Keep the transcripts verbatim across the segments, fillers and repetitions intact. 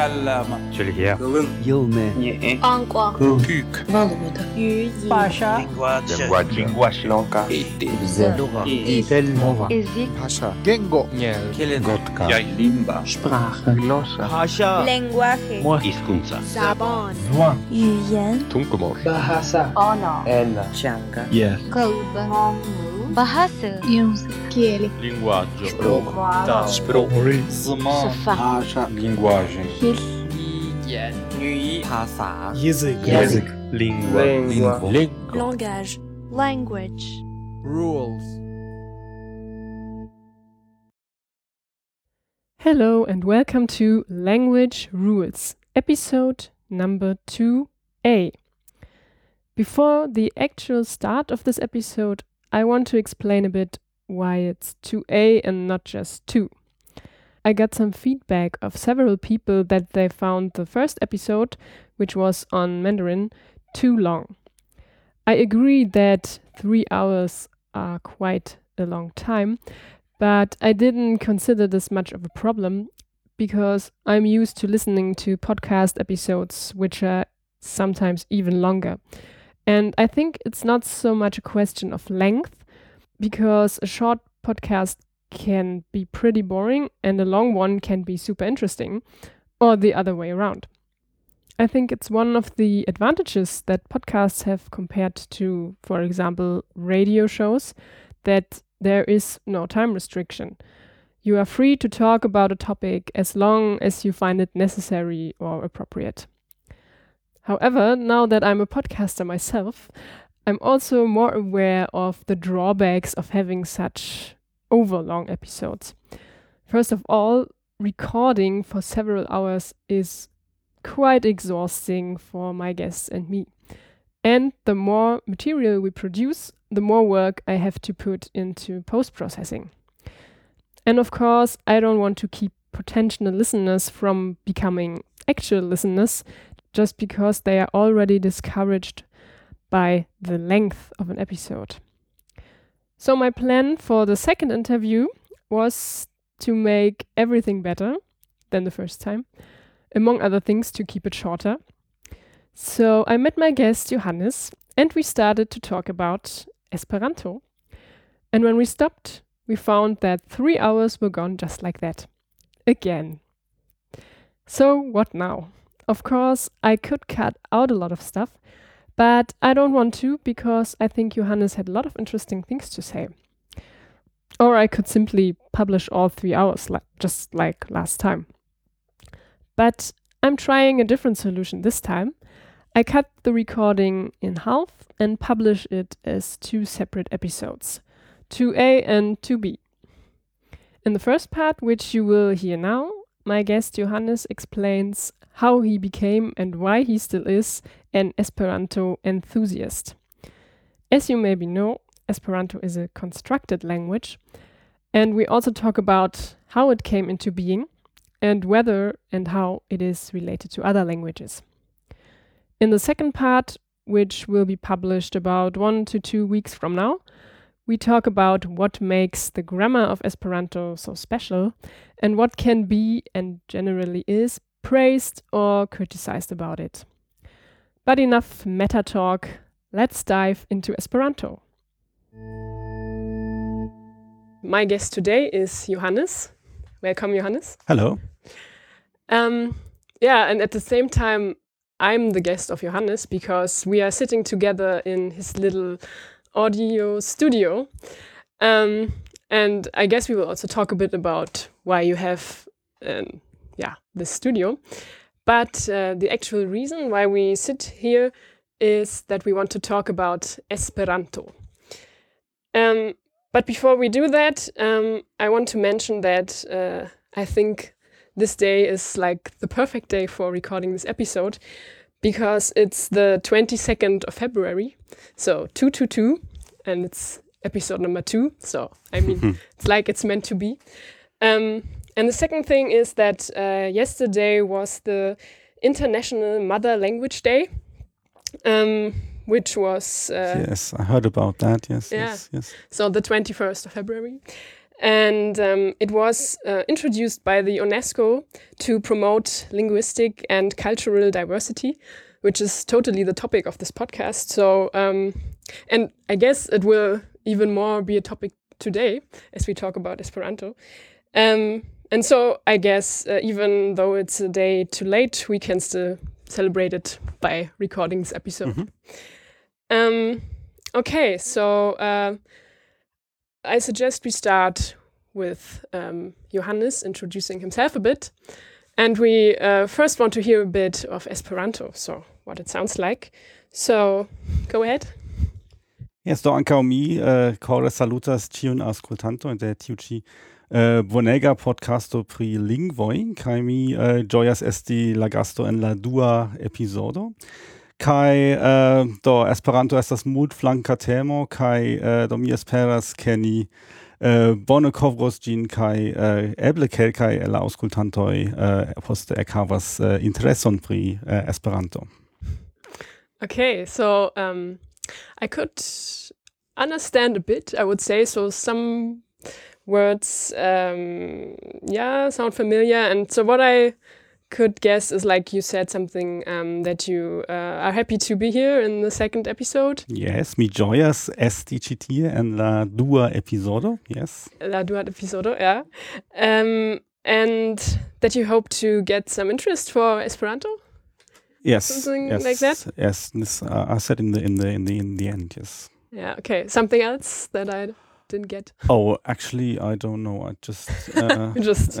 Kallama. Türkiye. Yılın. Yılne. Ne? Angkor. Kük. Valumuda. Yüyi. Paşa. Lingvaç. Lingvaç. Lingvaç. Lonka. İtti. Zerova. İtel. Mova. Ezik. Paşa. Gengo. Nyel. Kelen. Gotka. Yay. Limba. Sprache. Glossa. Paşa. Lenguaje. Mua. İskunza. Zaban. Zwan. Yüyen. Tunkumor. Bahasa. Ana. Ella. Çanka. Yer. Kalba. Hamur. Bahası, müzik, kieli, linguaggio, språk, språk, zaman, haşa, linguagem, dil, dilyen, nüyi, hasa, yazık, yazık, lingua, lingua, langage, language, rules. Hello and welcome to Language Rules, episode number two A. Before the actual start of this episode, I want to explain a bit why it's two A and not just two. I got some feedback of several people that they found the first episode, which was on Mandarin, too long. I agree that three hours are quite a long time, but I didn't consider this much of a problem because I'm used to listening to podcast episodes, which are sometimes even longer. And I think it's not so much a question of length, because a short podcast can be pretty boring and a long one can be super interesting, or the other way around. I think it's one of the advantages that podcasts have compared to, for example, radio shows, that there is no time restriction. You are free to talk about a topic as long as you find it necessary or appropriate. However, now that I'm a podcaster myself, I'm also more aware of the drawbacks of having such overlong episodes. First of all, recording for several hours is quite exhausting for my guests and me. And the more material we produce, the more work I have to put into post-processing. And of course, I don't want to keep potential listeners from becoming actual listeners, just because they are already discouraged by the length of an episode. So my plan for the second interview was to make everything better than the first time, among other things to keep it shorter. So I met my guest Johannes and we started to talk about Esperanto. And when we stopped, we found that three hours were gone just like that. Again. So what now? Of course, I could cut out a lot of stuff, but I don't want to because I think Johannes had a lot of interesting things to say. Or I could simply publish all three hours, li- just like last time. But I'm trying a different solution this time. I cut the recording in half and publish it as two separate episodes, two A and two B. In the first part, which you will hear now, my guest Johannes explains how he became and why he still is an Esperanto enthusiast. As you maybe know, Esperanto is a constructed language, and we also talk about how it came into being and whether and how it is related to other languages. In the second part, which will be published about one to two weeks from now, we talk about what makes the grammar of Esperanto so special and what can be and generally is praised or criticized about it. But enough meta talk, let's dive into Esperanto. My guest today is Johannes. Welcome, Johannes. Hello. Um, yeah, and at the same time, I'm the guest of Johannes because we are sitting together in his little audio studio. Um, and I guess we will also talk a bit about why you have um, yeah, the studio. But uh, the actual reason why we sit here is that we want to talk about Esperanto. Um, but before we do that, um, I want to mention that uh, I think this day is like the perfect day for recording this episode because it's the twenty-second of February, so two two two, and it's episode number two. So, I mean, it's like it's meant to be. Um, And the second thing is that uh, yesterday was the International Mother Language Day, um, which was... Uh, yes, I heard about that, yes, yeah. yes, yes. So the twenty-first of February. And um, it was uh, introduced by the UNESCO to promote linguistic and cultural diversity, which is totally the topic of this podcast. So, um, and I guess it will even more be a topic today as we talk about Esperanto. Um, and so I guess uh, even though it's a day too late, we can still celebrate it by recording this episode. Mm-hmm. Um, okay, so... Uh, I suggest we start with um, Johannes introducing himself a bit. And we uh, first want to hear a bit of Esperanto, so what it sounds like. So, go ahead. Yes, do ankaŭ mi kore salutas ĉiun aŭskultantojn de tiu ĉi bonega podcasto pri lingvoj, kaj mi ĝojas esti la gasto en la dua epizodo. Kai uh, do Esperanto estas multflanka temo kai uh, do mi esperas ke ni uh, bone kovros ĝin kai uh, eble kelkaj el la aŭskultantoj uh, poste ekhavas uh, intereson pri uh, Esperanto. Okay, so um, I could understand a bit, I would say. So some words, um, yeah, sound familiar, and so what I could guess is like you said something um, that you uh, are happy to be here in the second episode. Yes, mi joyas esti ĉi tie en la dua epizodo, yes. La dua epizodo, yeah. Um, and that you hope to get some interest for Esperanto? Yes. Something yes, like that? Yes, this, uh, I said in the, in the in the in the end, yes. Yeah, okay. Something else that I didn't get? Oh, actually, I don't know. I just uh, just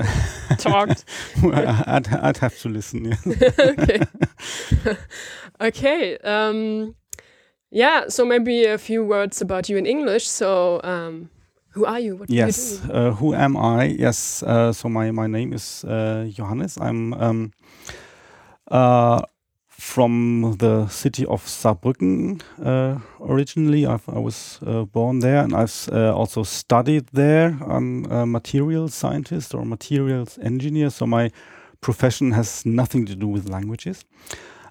talked. I'd I'd have to listen. Yeah. okay. okay. Um, yeah. So maybe a few words about you in English. So, um, who are you? What do yes. you do? Uh, who am I? Yes. Uh, so my my name is uh, Johannes. I'm um, uh, from the city of Saarbrücken uh, originally. I've, I was uh, born there, and I've uh, also studied there. I'm a material scientist or materials engineer, so my profession has nothing to do with languages.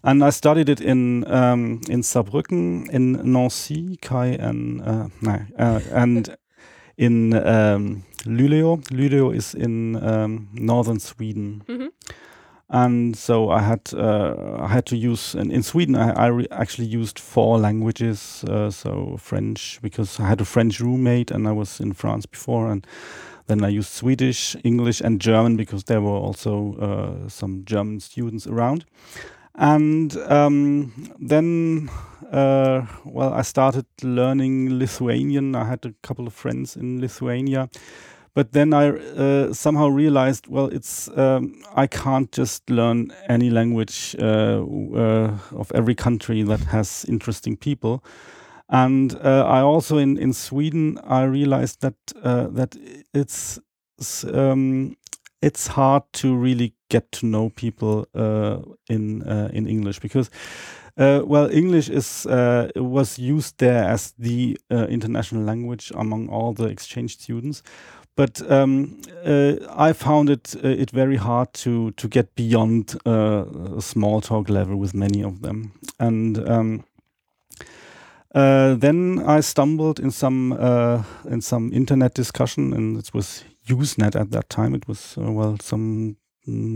And I studied it in um, in Saarbrücken, in Nancy, Caen, and uh, no, uh, and in um, Luleå. Luleå is in um, northern Sweden. Mm-hmm. And so I had uh, I had to use, and in Sweden I, I re- actually used four languages, uh, so French, because I had a French roommate and I was in France before, and then I used Swedish, English and German, because there were also uh, some German students around. And um, then, uh, well, I started learning Lithuanian. I had a couple of friends in Lithuania. But then I uh, somehow realized, well, it's um, I can't just learn any language uh, uh, of every country that has interesting people. And uh, I also in, in Sweden I realized that uh, that it's um, it's hard to really get to know people uh, in uh, in English, because Uh, well, English is uh, was used there as the uh, international language among all the exchange students, but um, uh, I found it uh, it very hard to to get beyond uh, small talk level with many of them. And um, uh, then I stumbled in some uh, in some internet discussion, and it was Usenet at that time. It was uh, well some.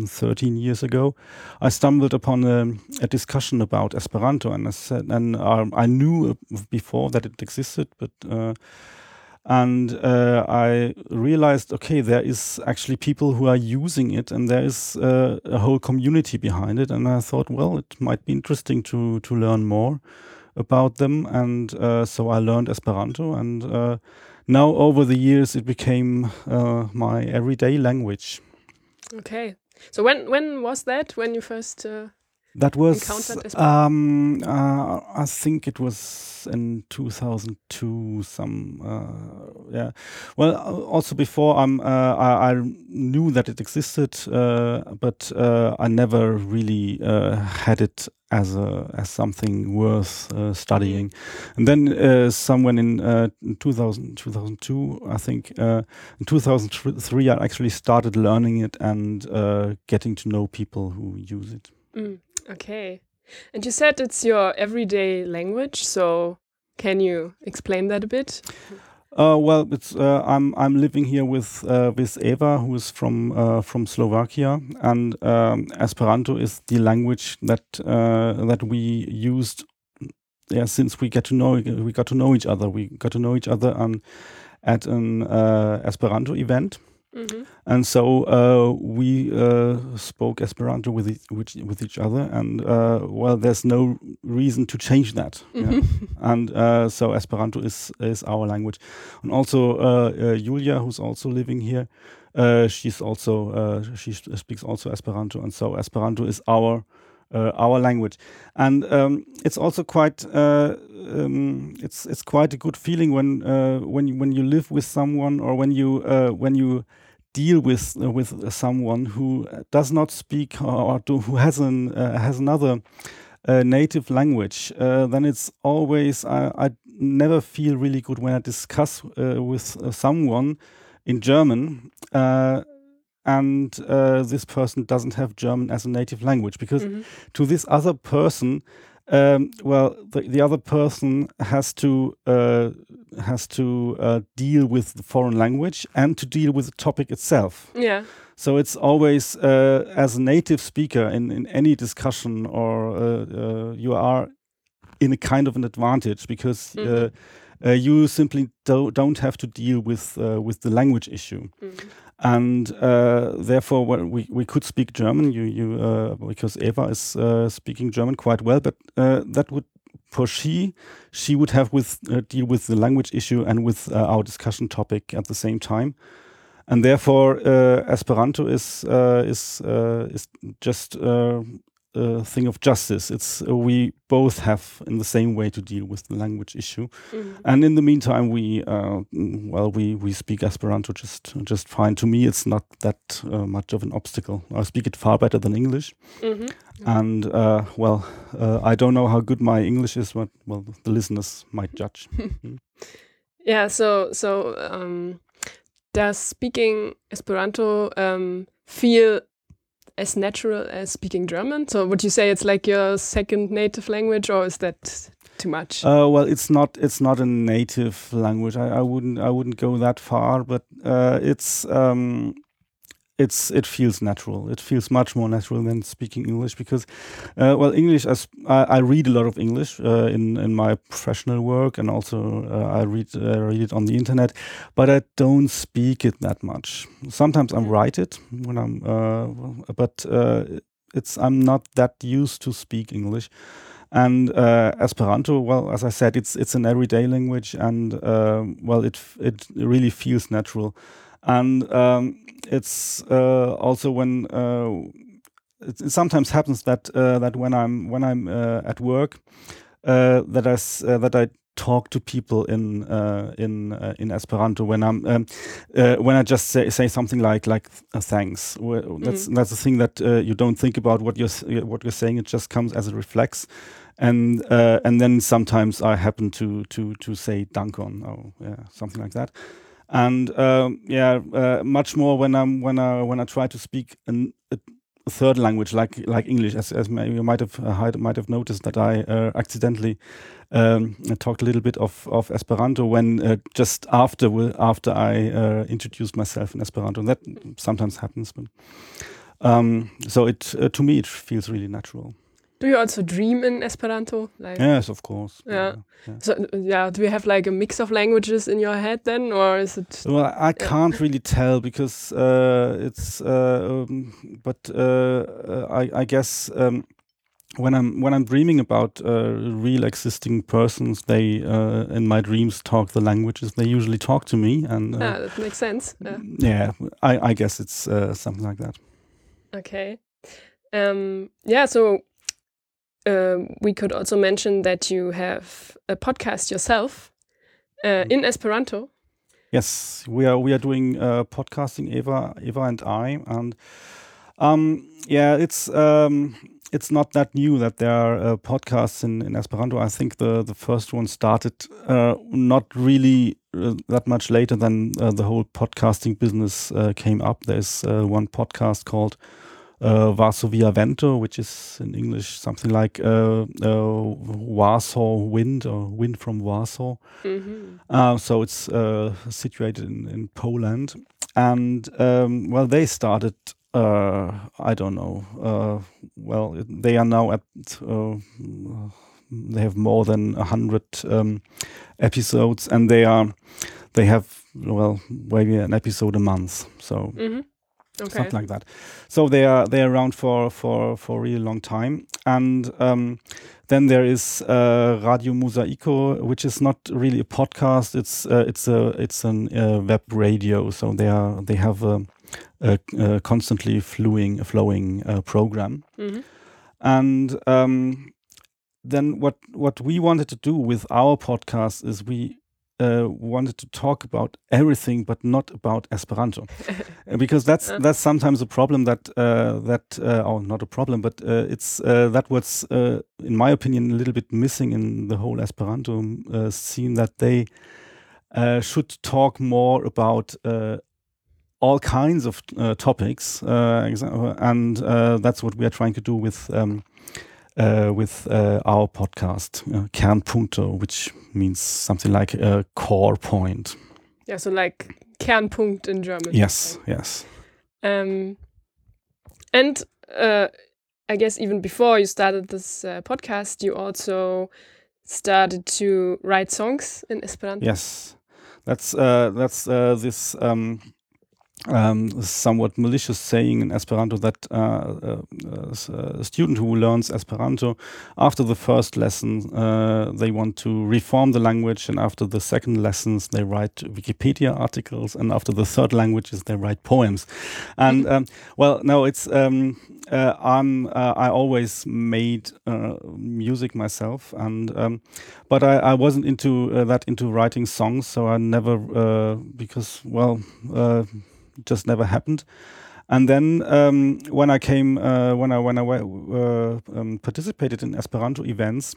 thirteen years ago, I stumbled upon a, a discussion about Esperanto, and I said, and um, I knew before that it existed, but uh, and uh, I realized, okay, there is actually people who are using it, and there is uh, a whole community behind it, and I thought, well, it might be interesting to to learn more about them, and uh, so I learned Esperanto, and uh, now over the years it became uh, my everyday language. Okay. So when when was that? When you first uh, that was encountered Esperanto? Um, uh, I think it was in two thousand two. Some uh, yeah. Well, also before um, uh, I, I knew that it existed, uh, but uh, I never really uh, had it as a as something worth uh, studying. And then uh, someone in uh, two thousand, two thousand two, I think, uh, in two thousand three, I actually started learning it and uh, getting to know people who use it. Mm, okay. And you said it's your everyday language, so can you explain that a bit? Uh, well, it's uh, I'm I'm living here with uh, with Eva, who is from uh, from Slovakia, and um, Esperanto is the language that uh, that we used. Yeah, since we get to know we got to know each other, we got to know each other um, at an uh, Esperanto event, mm-hmm. and so uh, we uh, spoke Esperanto with each, with each other, and uh, well, there's no reason to change that, mm-hmm. yeah. and uh, so Esperanto is is our language, and also uh, uh, Julia, who's also living here, uh, she's also uh, she speaks also Esperanto, and so Esperanto is our. Uh, our language, and um, it's also quite uh, um, it's it's quite a good feeling when uh, when you, when you live with someone or when you uh, when you deal with uh, with someone who does not speak or do, who has an uh, has another uh, native language. Uh, then it's always I, I never feel really good when I discuss uh, with uh, someone in German. Uh, And uh, this person doesn't have German as a native language because mm-hmm. to this other person, um, well, the, the other person has to uh, has to uh, deal with the foreign language and to deal with the topic itself. Yeah. So it's always uh, as a native speaker in, in any discussion, or uh, uh, you are in a kind of an advantage because. Mm-hmm. Uh, Uh, you simply do, don't have to deal with uh, with the language issue, mm-hmm. and uh, therefore well, we we could speak German. You you uh, because Eva is uh, speaking German quite well, but uh, that would for she she would have with uh, deal with the language issue and with uh, our discussion topic at the same time, and therefore uh, Esperanto is uh, is uh, is just. Uh, Uh, thing of justice. It's uh, we both have in the same way to deal with the language issue, mm-hmm. and in the meantime, we uh, well we we speak Esperanto just just fine. To me, it's not that uh, much of an obstacle. I speak it far better than English, mm-hmm. and uh, well, uh, I don't know how good my English is, but well, the listeners might judge. mm-hmm. Yeah. So so um, does speaking Esperanto um, feel as natural as speaking German? So would you say it's like your second native language, or is that too much? Uh, well, it's not. It's not a native language. I, I wouldn't. I wouldn't go that far. But uh, it's. Um, it's. It feels natural. It feels much more natural than speaking English because, uh, well, English. I, sp- I, I read a lot of English uh, in in my professional work, and also uh, I read uh, read it on the internet. But I don't speak it that much. Sometimes I write it when I'm. Uh, but uh, it's. I'm not that used to speak English. And uh, Esperanto, well, as I said, it's it's an everyday language, and uh, well, it it really feels natural. And um, it's uh, also when uh, it, it sometimes happens that uh, that when I'm when I'm uh, at work uh, that I s- uh, that I talk to people in uh, in uh, in Esperanto when I'm um, uh, when I just say, say something like like uh, thanks. Well, that's mm-hmm. that's a thing that uh, you don't think about what you're what you're saying. It just comes as a reflex. And uh, and then sometimes I happen to to to say dankon or yeah, something like that. And um, yeah, uh, much more when I'm when I when I try to speak an, a third language like like English, as as you might have uh, might have noticed that I uh, accidentally um, talked a little bit of, of Esperanto when uh, just after after I uh, introduced myself in Esperanto, and that sometimes happens. But um, so it uh, to me it feels really natural. Do you also dream in Esperanto? Like, yes, of course. Yeah. yeah. So, yeah. Do you have like a mix of languages in your head then, or is it? Well, I can't really tell because uh, it's. Uh, um, but uh, I, I guess um, when I'm when I'm dreaming about uh, real existing persons, they uh, in my dreams talk the languages they usually talk to me, and. Uh, ah, that makes sense. Yeah. Yeah, I, I guess it's uh, something like that. Okay. Um, yeah. So. Uh, we could also mention that you have a podcast yourself uh, in Esperanto. Yes, we are we are doing uh, podcasting, Eva, Eva and I, and um, yeah, it's um, it's not that new that there are uh, podcasts in, in Esperanto. I think the the first one started uh, not really uh, that much later than uh, the whole podcasting business uh, came up. There's uh, one podcast called uh, Varsovia Vento, which is in English something like uh, uh, Warsaw wind or wind from Warsaw. Mm-hmm. Uh, so it's uh, situated in, in Poland. And um, well, they started, uh, I don't know, uh, well, they are now at... Uh, they have more than a hundred um, episodes, and they are they have well maybe an episode a month, so mm-hmm. okay. something like that. So they are they are around for for for a really long time, and um, then there is uh, Radio Mosaico, which is not really a podcast. It's uh, it's a it's an uh, web radio. So they are they have a, a, a constantly flowing flowing uh, program, mm-hmm. and. Um, Then what, what we wanted to do with our podcast is we uh, wanted to talk about everything, but not about Esperanto, because that's that's sometimes a problem that uh, that uh, or not a problem, but uh, it's uh, that what's uh, in my opinion a little bit missing in the whole Esperanto uh, scene, that they uh, should talk more about. Uh, all kinds of uh, topics, uh, and uh, that's what we are trying to do with. Um, Uh, with uh, our podcast, uh, Kernpunto, which means something like a uh, core point. Yeah, so like Kernpunkt in German. Yes, right? yes. Um, and uh, I guess even before you started this uh, podcast, you also started to write songs in Esperanto. Yes, that's uh, that's uh, this... Um, Um, somewhat malicious saying in Esperanto that uh, uh, a student who learns Esperanto after the first lesson uh, they want to reform the language, and after the second lessons they write Wikipedia articles, and after the third languages they write poems. And um, well, no, it's um, uh, I'm uh, I always made uh, music myself, and um, but I, I wasn't into uh, that into writing songs, so I never uh, because well. Uh, just never happened. And then um, when I came, uh, when I when I uh, um, participated in Esperanto events,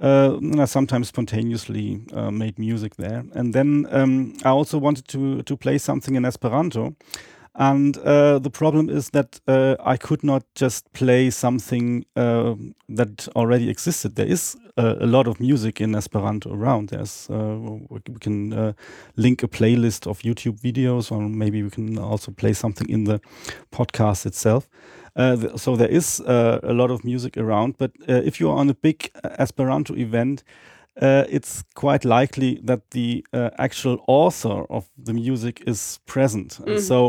uh, I sometimes spontaneously uh, made music there. And then um, I also wanted to to play something in Esperanto. And uh, the problem is that uh, I could not just play something uh, that already existed. There is uh, a lot of music in Esperanto around. There's uh, we can uh, link a playlist of YouTube videos, or maybe we can also play something in the podcast itself. Uh, th- so there is uh, a lot of music around. But uh, if you are on a big Esperanto event, Uh, it's quite likely that the uh, actual author of the music is present. Mm-hmm. So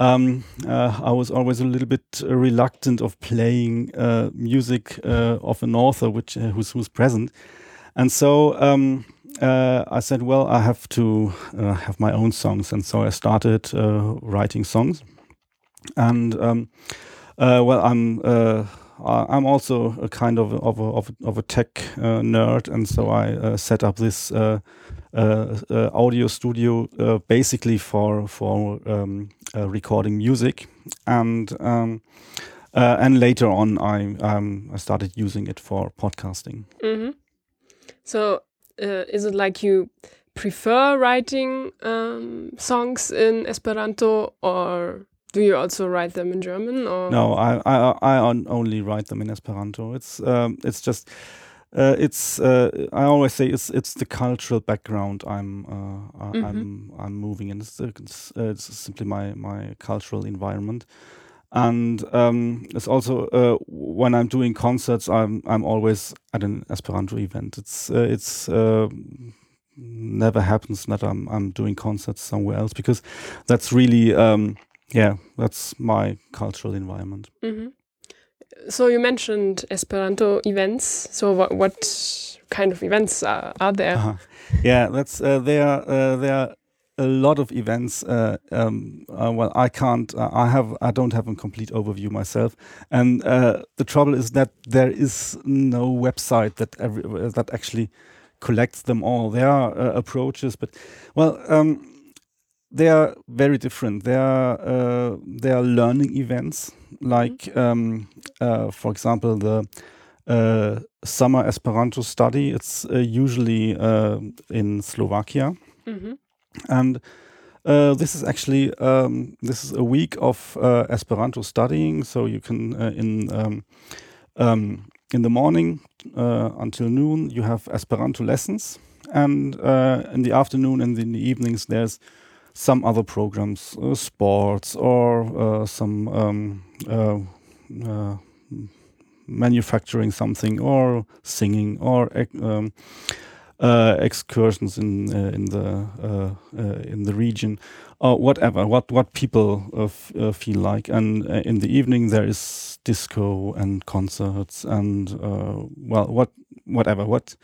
um, uh, I was always a little bit reluctant of playing uh, music uh, of an author which uh, who's, who's present. And so um, uh, I said, well, I have to uh, have my own songs. And so I started uh, writing songs. And um, uh, well, I'm... Uh, I'm also a kind of of a, of a, of a tech uh, nerd, and so I uh, set up this uh, uh, uh, audio studio uh, basically for for um, uh, recording music, and um, uh, and later on I um, I started using it for podcasting. Mm-hmm. So uh, is it like you prefer writing um, songs in Esperanto, or? Do you also write them in German? Or? No, I, I I only write them in Esperanto. It's um, it's just uh, it's uh, I always say it's it's the cultural background I'm uh, mm-hmm. I'm I'm moving in. It's, it's, uh, it's simply my my cultural environment, and um, it's also uh, when I'm doing concerts, I'm I'm always at an Esperanto event. It's uh, it's. Uh, never happens that I'm I'm doing concerts somewhere else, because that's really. Um, Yeah, that's my cultural environment. Mm-hmm. So you mentioned Esperanto events. So what what kind of events are, are there? Uh-huh. Yeah, that's uh, there are uh, there are a lot of events. Uh, um, uh, well, I can't. Uh, I have. I don't have a complete overview myself. And uh, the trouble is that there is no website that every, uh, that actually collects them all. There are uh, approaches, but well. Um, They are very different. They are uh, they are learning events, like um, uh, for example the uh, summer Esperanto study. It's uh, usually uh, in Slovakia, mm-hmm. and Uh, this is actually um, this is a week of uh, Esperanto studying. So you can uh, in um, um, in the morning uh, until noon you have Esperanto lessons, and uh, in the afternoon and in the evenings there's some other programs, uh, sports or uh, some um, uh, uh, manufacturing something or singing or. Um, Uh, excursions in uh, in the uh, uh, in the region, or whatever, what what people uh, f uh, feel like. And uh, in the evening there is disco and concerts and uh, well, what whatever what,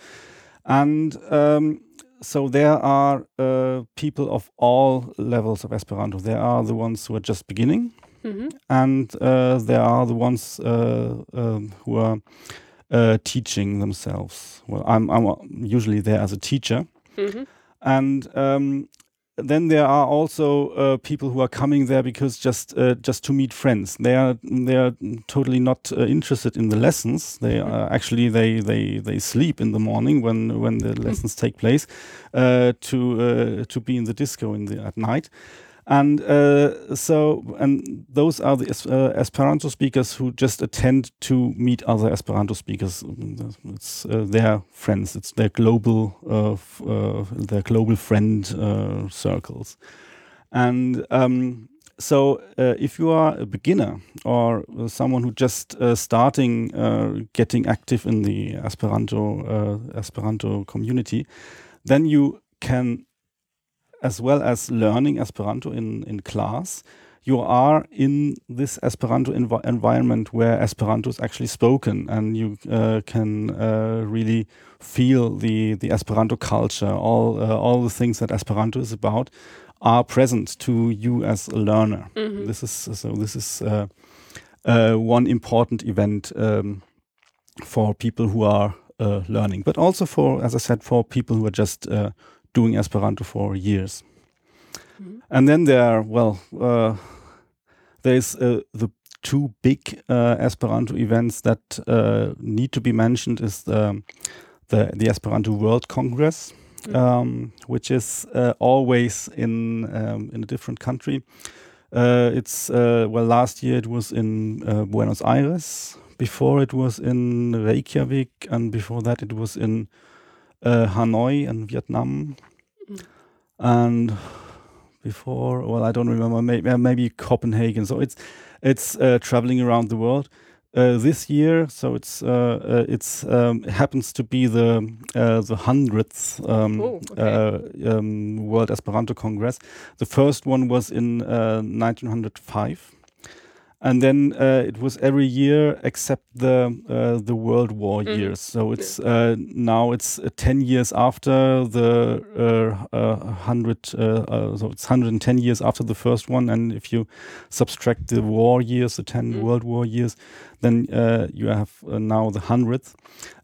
and um, so there are uh, people of all levels of Esperanto. There are the ones who are just beginning, mm-hmm. and uh, there are the ones uh, um, who are. Uh, teaching themselves. Well, I'm, I'm usually there as a teacher, mm-hmm. and um, then there are also uh, people who are coming there because just uh, just to meet friends. They are they are totally not uh, interested in the lessons. They are actually they they they sleep in the morning when when the lessons take place, uh, to uh, to be in the disco in the at night. And uh, so, and those are the uh, Esperanto speakers who just attend to meet other Esperanto speakers. It's uh, their friends. It's their global, uh, f uh, their global friend uh, circles. And um, so, uh, if you are a beginner or someone who just uh, starting uh, getting active in the Esperanto uh, Esperanto community, then you can. As well as learning Esperanto in, in class, you are in this Esperanto env environment where Esperanto is actually spoken, and you uh, can uh, really feel the, the Esperanto culture. All, uh, all the things that Esperanto is about are present to you as a learner. Mm-hmm. This is so. This is uh, uh, one important event um, for people who are uh, learning, but also for, as I said, for people who are just. Uh, doing Esperanto for years. Mm-hmm. And then there are, well, uh, there's uh, the two big uh, Esperanto events that uh, need to be mentioned is the, the, the Esperanto World Congress, mm-hmm. um, which is uh, always in, um, in a different country. Uh, it's, uh, well, last year it was in uh, Buenos Aires, before it was in Reykjavik, and before that it was in Uh, Hanoi and Vietnam, mm. and before, well, I don't remember, maybe, maybe Copenhagen. So it's it's uh, traveling around the world uh, this year. So it's uh, uh, it's um, it happens to be the uh, the hundredth um, oh, okay. uh, um, World Esperanto Congress. The first one was in uh, nineteen oh five. And then uh, it was every year except the uh, the World War mm. years. So it's uh, now it's uh, ten years after the uh, uh, hundred. Uh, uh, so it's hundred and ten years after the first one. And if you subtract the war years, the ten mm. World War years, then uh, you have uh, now the hundredth,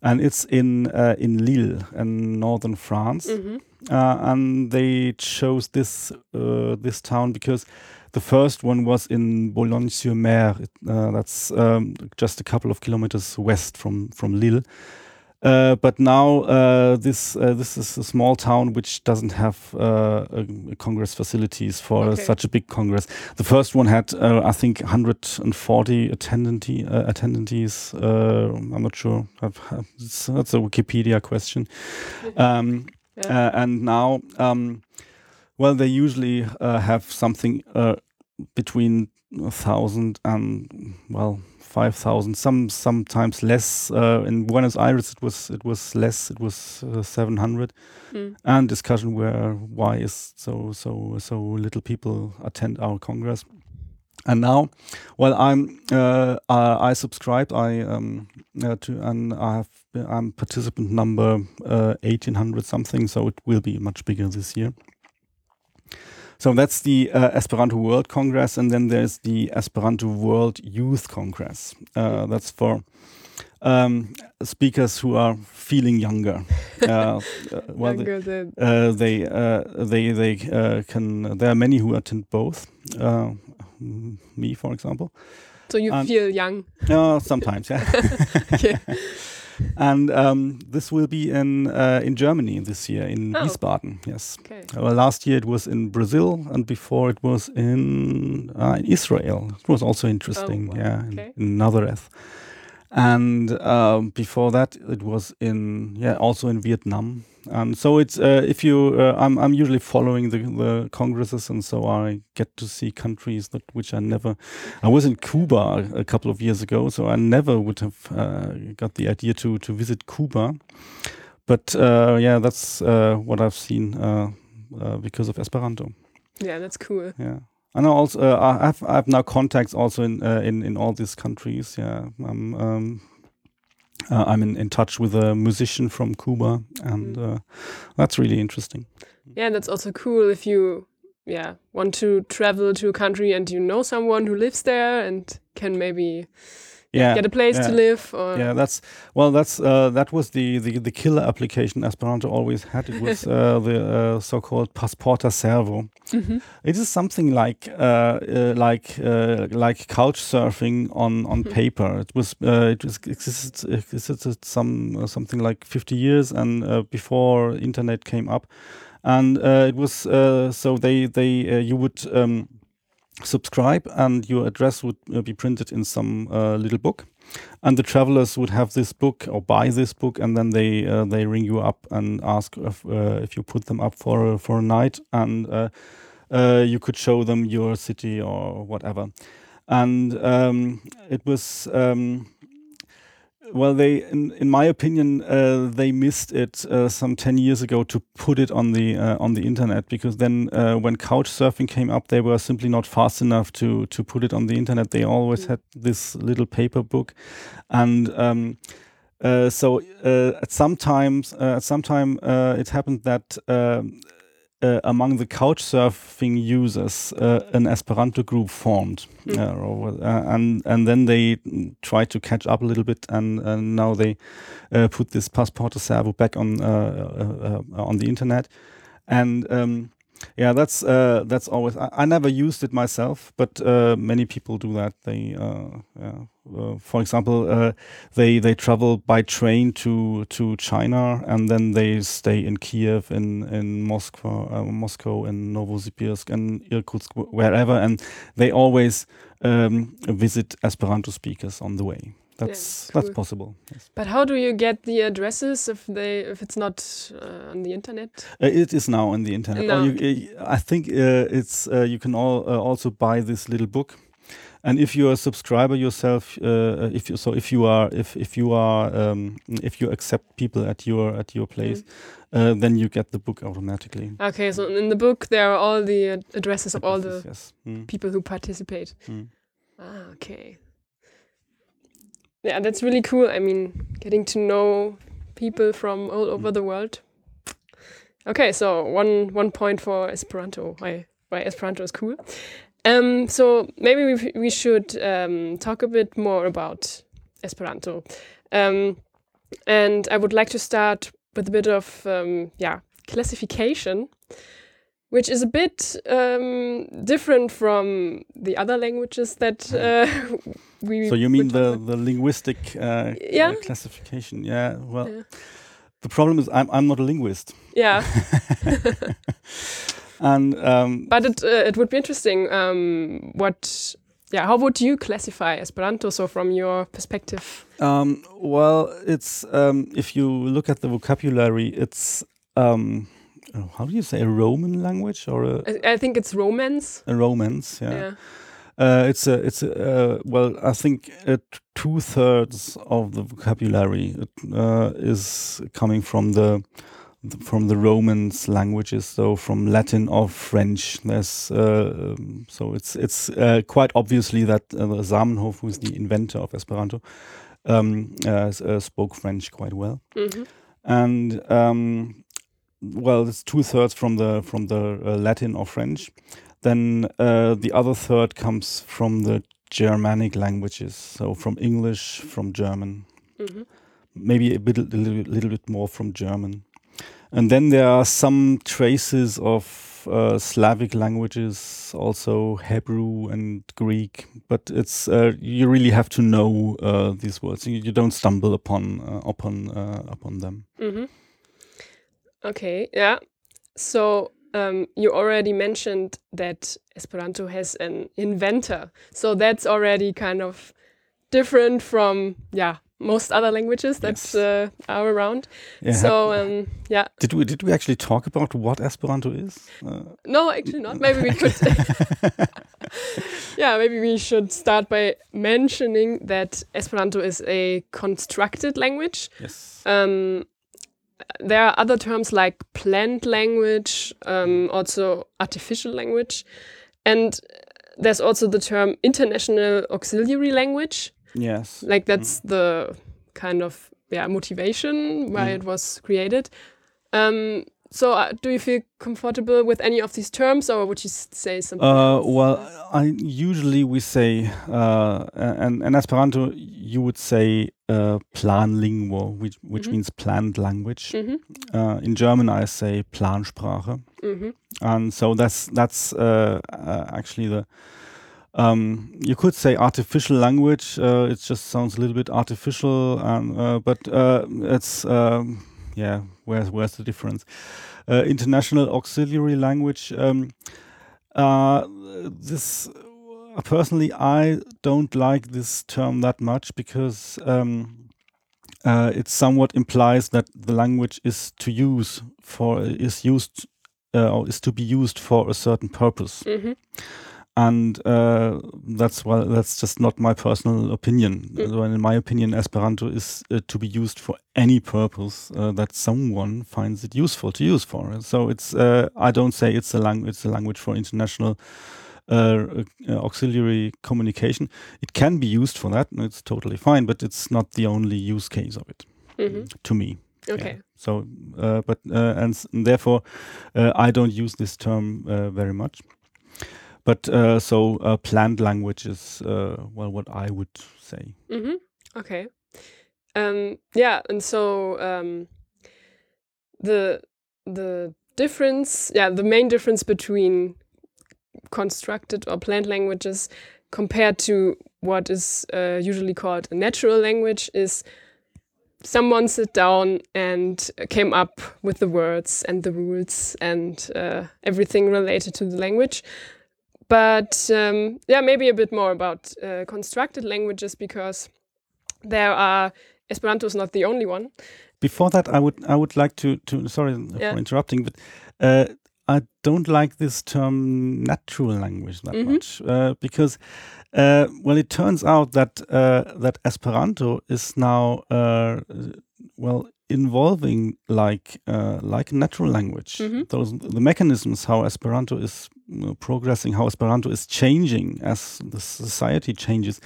and it's in uh, in Lille in northern France. Mm-hmm. uh, and they chose this uh, this town because. The first one was in Boulogne-sur-Mer. Uh, that's um, just a couple of kilometers west from from Lille. Uh, but now uh, this uh, this is a small town which doesn't have uh, a, a congress facilities for okay. such a big congress. The first one had uh, I think one hundred forty attendee uh, attendees. Uh, I'm not sure. I've, it's, that's a Wikipedia question. Um, yeah. uh, and now. Um, Well, they usually uh, have something uh, between a thousand and well five thousand. Some sometimes less. Uh, in Buenos Aires, it was it was less. It was uh, seven hundred. Mm. And discussion where why is so so so little people attend our congress. And now, well, I'm uh, I, I subscribe. I um uh, to and I have I'm participant number uh, eighteen hundred something. So it will be much bigger this year. So that's the uh, Esperanto World Congress, and then there's the Esperanto World Youth Congress. Uh, that's for um, speakers who are feeling younger. Uh, well, younger they uh, they, uh, they they uh, can. There are many who attend both. Uh, me, for example. So you um, feel young? Uh, sometimes, yeah. Okay. And um, this will be in uh, in Germany this year, in oh. Wiesbaden. Yes. Okay. Well, last year it was in Brazil, and before it was in uh, in Israel. It was also interesting. Oh, wow. Yeah, okay. in, in Nazareth. And um, before that, it was in yeah, also in Vietnam. Um, so it's uh, if you, uh, I'm I'm usually following the, the congresses, and so I get to see countries that which I never. I was in Cuba a couple of years ago, so I never would have uh, got the idea to to visit Cuba. But uh, yeah, that's uh, what I've seen uh, uh, because of Esperanto. Yeah, that's cool. Yeah. I know. Also, uh, I have I have now contacts also in uh, in in all these countries. Yeah, I'm um, uh, I'm in, in touch with a musician from Cuba, and uh, that's really interesting. Yeah, and that's also cool if you yeah want to travel to a country and you know someone who lives there and can maybe. Yeah, get a place yeah. to live. Or yeah, that's well. That's uh, that was the, the the killer application Esperanto always had. It was uh, the uh, so-called Pasporta Servo. Mm-hmm. It is something like uh, uh, like uh, like couch surfing on on mm-hmm. paper. It was uh, it was existed, existed some uh, something like fifty years and uh, before internet came up, and uh, it was uh, so they they uh, you would. Um, subscribe and your address would uh, be printed in some uh, little book, and the travelers would have this book or buy this book, and then they uh, they ring you up and ask if, uh, if you put them up for uh, for a night, and uh, uh, you could show them your city or whatever. And um, it was um, well, they in, in my opinion uh, they missed it uh, some ten years ago to put it on the uh, on the internet, because then uh, when couch surfing came up, they were simply not fast enough to to put it on the internet. They always had this little paper book, and um, uh, so uh, at some times uh, at some time uh, it happened that. Um, Uh, among the couchsurfing users, uh, an Esperanto group formed, mm. uh, uh, and and then they tried to catch up a little bit, and, and now they uh, put this Pasporta Servo back on uh, uh, uh, on the internet, and um, yeah, that's uh, that's always. I, I never used it myself, but uh, many people do that. They, uh, yeah, uh, for example, uh, they they travel by train to to China, and then they stay in Kiev, in in Moscow, uh, Moscow, and Novosibirsk, and Irkutsk, wherever, and they always um, visit Esperanto speakers on the way. That's yeah, cool. That's possible. Yes. But how do you get the addresses if they if it's not uh, on the internet? Uh, it is now on the internet. No. Or you, uh, I think uh, it's uh, you can all uh, also buy this little book, and if you are a subscriber yourself, uh, if you, so if you are if if you are um, if you accept people at your at your place, mm-hmm. uh, then you get the book automatically. Okay, so in the book there are all the ad addresses of all the yes. mm. people who participate. Mm. Ah, okay. Yeah, that's really cool. I mean, getting to know people from all over the world. Okay, so one one point for Esperanto. Why why Esperanto is cool. Um, so maybe we we should um, talk a bit more about Esperanto. Um, and I would like to start with a bit of um, yeah classification, which is a bit um, different from the other languages that uh, we. So you mean the the linguistic uh, yeah. uh, classification? Yeah. Well, yeah. the problem is I'm I'm not a linguist. Yeah. and. Um, but it uh, it would be interesting. Um, what? Yeah. How would you classify Esperanto? So from your perspective. Um, well, it's um, if you look at the vocabulary, it's. Um, Oh, how do you say a Roman language or a? I, I think it's Romance. A Romance, yeah. yeah. Uh, it's a, it's a, uh, well, I think uh, two thirds of the vocabulary uh, is coming from the, the from the Romance languages, so from Latin or French. There's uh, so it's it's uh, quite obviously that uh, Zamenhof, who is the inventor of Esperanto, um, uh, uh, spoke French quite well, mm-hmm. and. Um, Well, it's two thirds from the from the uh, Latin or French. Then uh, the other third comes from the Germanic languages, so from English, from German, mm-hmm. maybe a bit, a little, little bit more from German. And then there are some traces of of uh, Slavic languages, also Hebrew and Greek, but it's uh, you really have to know uh, these words. You, you don't stumble upon uh, upon uh, upon them. Mm-hmm. Okay, yeah. So um, you already mentioned that Esperanto has an inventor, so that's already kind of different from yeah. most other languages that yes. uh, are around. Yeah. So, um, yeah. Did we did we actually talk about what Esperanto is? Uh, no, actually not. Maybe we could. yeah, maybe we should start by mentioning that Esperanto is a constructed language. Yes. Um, there are other terms like planned language, um, also artificial language, and there's also the term international auxiliary language. Yes. Like that's mm. the kind of yeah motivation why mm. it was created. Um, so uh, do you feel comfortable with any of these terms, or would you say something uh, else? Well, I, usually we say, uh, and, and Esperanto, you would say uh, Planlingvo, which, which mm-hmm. means planned language. Mm-hmm. Uh, in German, I say Plansprache. Mm-hmm. And so that's, that's uh, uh, actually the... Um, you could say artificial language. Uh, it just sounds a little bit artificial, and, uh, but uh, it's um, yeah. Where's where's the difference? Uh, international auxiliary language. Um, uh, this uh, personally, I don't like this term that much because um, uh, it somewhat implies that the language is to use for is used uh, or is to be used for a certain purpose. Mm-hmm. And uh, that's well, that's just not my personal opinion. Mm. So in my opinion, Esperanto is uh, to be used for any purpose uh, that someone finds it useful to use for. So it's uh, I don't say it's a language. It's a language for international uh, uh, auxiliary communication. It can be used for that, and it's totally fine. But it's not the only use case of it, mm-hmm. to me. Okay. Yeah. So, uh, but uh, and, s- and therefore, uh, I don't use this term uh, very much. But uh, so uh, planned language is, uh, well, what I would say. Mm-hmm. Okay. Um, yeah, and so um, the the difference, yeah, the main difference between constructed or planned languages compared to what is uh, usually called a natural language is someone sat down and came up with the words and the rules and uh, everything related to the language. But um, yeah, maybe a bit more about uh, constructed languages, because there are Esperanto is not the only one. Before that, I would I would like to to sorry yeah. for interrupting, but uh, I don't like this term natural language that mm-hmm. much uh, because uh, well, it turns out that uh, that Esperanto is now uh, well. involving like uh, like natural language. Mm-hmm. Those the mechanisms how Esperanto is progressing, how Esperanto is changing as the society changes.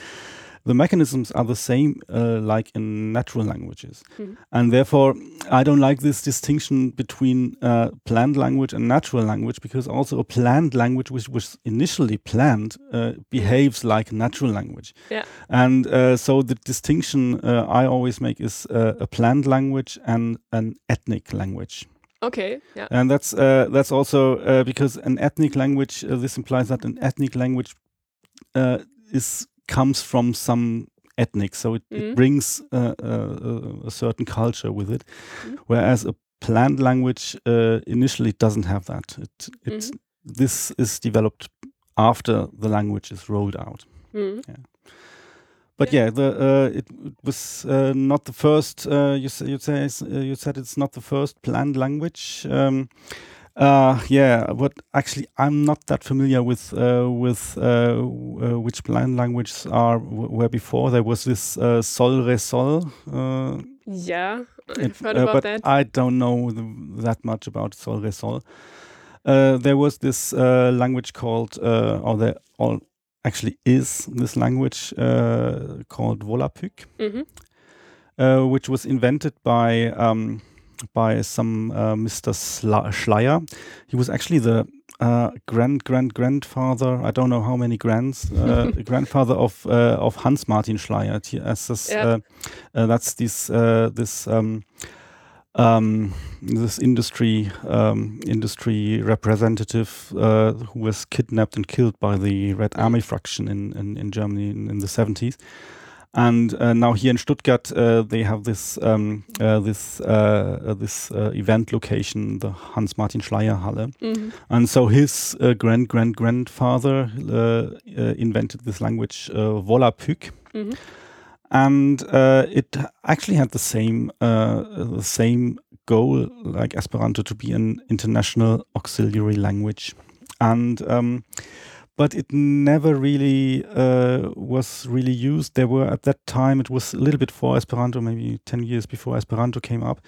The mechanisms are the same uh, like in natural languages, mm-hmm. and therefore I don't like this distinction between uh, planned language and natural language, because also a planned language which was initially planned uh, behaves like natural language. Yeah. And uh, so the distinction uh, I always make is uh, a planned language and an ethnic language. Okay. Yeah. And that's uh, that's also uh, because an ethnic language uh, this implies that an ethnic language uh, is comes from some ethnic, so it, mm-hmm. it brings uh, uh, a certain culture with it, mm-hmm. whereas a planned language uh, initially doesn't have that. It, it mm-hmm. this is developed after the language is rolled out. Mm-hmm. Yeah. But yeah, yeah the, uh, it, it was uh, not the first. Uh, you say you say uh, you said it's not the first planned language. Um, Uh, yeah, but actually, I'm not that familiar with uh, with uh, w- uh, which planned languages are w- where before there was this uh, Solresol. Uh, yeah, I've heard uh, about but that. I don't know th- that much about Solresol. Uh, there was this uh, language called, uh, or there all actually is this language uh, called Volapük, mm-hmm. uh, which was invented by. Um, by some uh, Mister Sla- Schleyer. He was actually the uh, grand, grand, grandfather, I don't know how many grands, uh, grandfather of uh, of Hans Martin Schleyer. T- as this, yeah. uh, uh, that's this, uh, this um, um, this industry um, industry representative uh, who was kidnapped and killed by the Red Army faction in, in, in Germany in, in the seventies. And uh, now here in Stuttgart, uh, they have this um, uh, this uh, uh, this uh, event location, the Hans-Martin Schleyer Halle. Mm-hmm. And so his uh, grand grand grandfather uh, uh, invented this language, uh, Volapük, mm-hmm. and uh, it actually had the same uh, the same goal like Esperanto, to be an international auxiliary language, and. Um, But it never really uh, was really used. There were, at that time, it was a little bit before Esperanto, maybe ten years before Esperanto came up.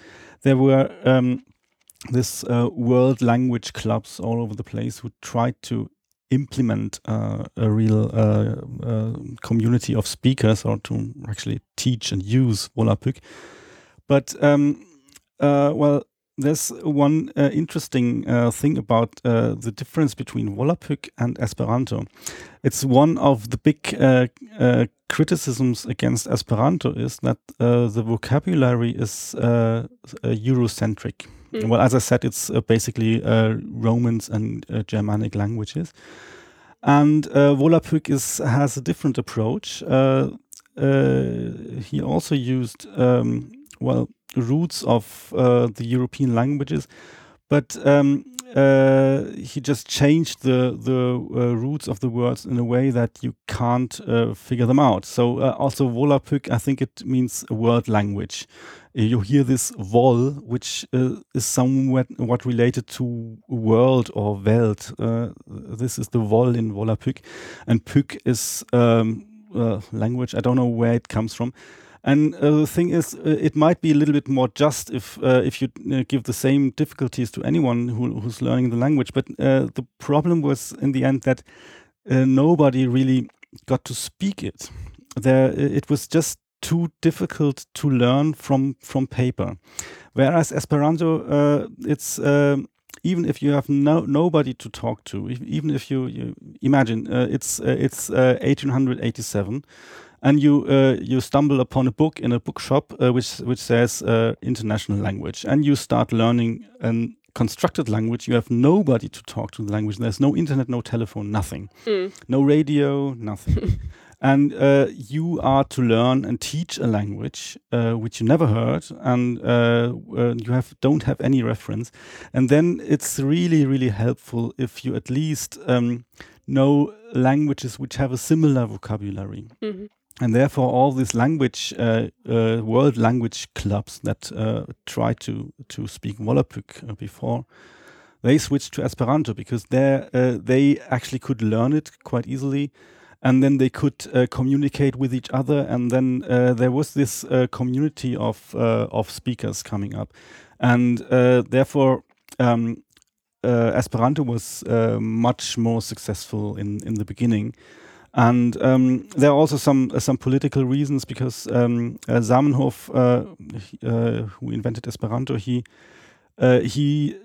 There were um, this uh, world language clubs all over the place who tried to implement uh, a real uh, uh, community of speakers, or to actually teach and use Volapük. But, um, uh, well, there's one uh, interesting uh, thing about uh, the difference between Volapük and Esperanto. It's one of the big uh, uh, criticisms against Esperanto is that uh, the vocabulary is uh, uh, Eurocentric. Mm. Well, as I said, it's uh, basically uh, Romance and uh, Germanic languages. And uh, Volapük is, has a different approach. Uh, uh, he also used, um, well... roots of uh, the European languages, but um, uh, he just changed the the uh, roots of the words in a way that you can't uh, figure them out. So uh, also Volapük, I think it means world language. Uh, you hear this vol, which uh, is somewhat what related to world or Welt. Uh, this is the vol in Volapük, and Pük is um, uh, language. I don't know where it comes from. And uh, the thing is, uh, it might be a little bit more just if uh, if you uh, give the same difficulties to anyone who, who's learning the language. But uh, the problem was in the end that uh, nobody really got to speak it. There, it was just too difficult to learn from from paper. Whereas Esperanto, uh, it's uh, even if you have no nobody to talk to, if, even if you, you imagine uh, it's uh, it's uh, eighteen eighty-seven. And you uh, you stumble upon a book in a bookshop uh, which which says uh, international language, and you start learning an constructed language. You have nobody to talk to the language. There's no internet, no telephone, nothing, mm. no radio, nothing. And uh, you are to learn and teach a language uh, which you never heard, and uh, uh, you have don't have any reference. And then it's really really helpful if you at least um, know languages which have a similar vocabulary. Mm-hmm. And therefore, all these language, uh, uh, world language clubs that uh, try to to speak Volapük uh, before, they switched to Esperanto because they uh, they actually could learn it quite easily, and then they could uh, communicate with each other. And then uh, there was this uh, community of uh, of speakers coming up, and uh, therefore. Um, Uh, Esperanto was uh, much more successful in, in the beginning, and um, there are also some uh, some political reasons because um, uh, Zamenhof, uh, uh, who invented Esperanto, he uh, he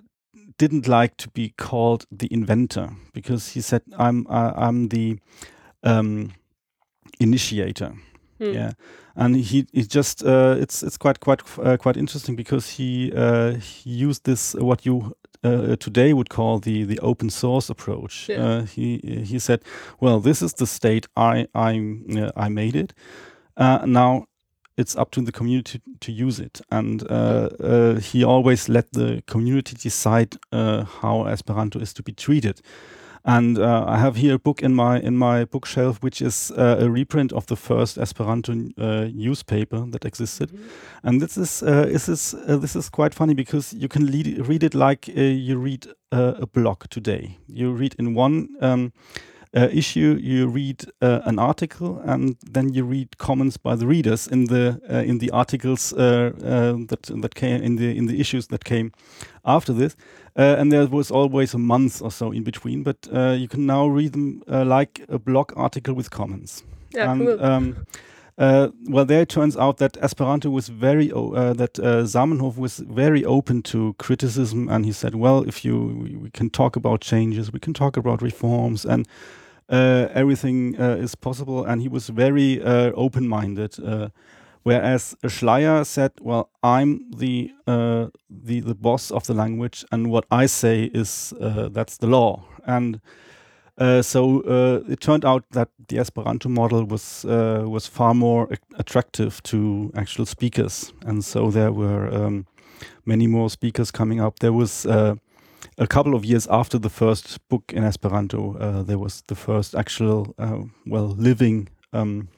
didn't like to be called the inventor because he said, "I'm uh, I'm the um, initiator." Mm. Yeah, and he he just uh, it's it's quite quite uh, quite interesting because he uh, he used this uh, what you. Uh, today would call the the open source approach. Yeah. Uh, he he said, "Well, this is the state. I I uh, I made it. Uh, now it's up to the community to use it." And uh, uh, he always let the community decide uh, how Esperanto is to be treated. And uh, I have here a book in my in my bookshelf, which is uh, a reprint of the first Esperanto uh, newspaper that existed. Mm-hmm. And this is uh, this is uh, this is quite funny because you can lead, read it like uh, you read uh, a blog today. You read in one um, uh, issue, you read uh, an article, and then you read comments by the readers in the uh, in the articles uh, uh, that that came in the in the issues that came after this. Uh, and there was always a month or so in between, but uh, you can now read them uh, like a blog article with comments. Yeah, and, cool. Um, uh, well, there it turns out that Esperanto was very, o uh, that uh, Zamenhof was very open to criticism, and he said, well, if you, we, we can talk about changes, we can talk about reforms, and uh, everything uh, is possible, and he was very uh, open-minded. Uh, Whereas Schleyer said, well, I'm the, uh, the the boss of the language, and what I say is uh, that's the law. And uh, so uh, it turned out that the Esperanto model was uh, was far more attractive to actual speakers. And so there were um, many more speakers coming up. There was uh, a couple of years after the first book in Esperanto, uh, there was the first actual, uh, well, living um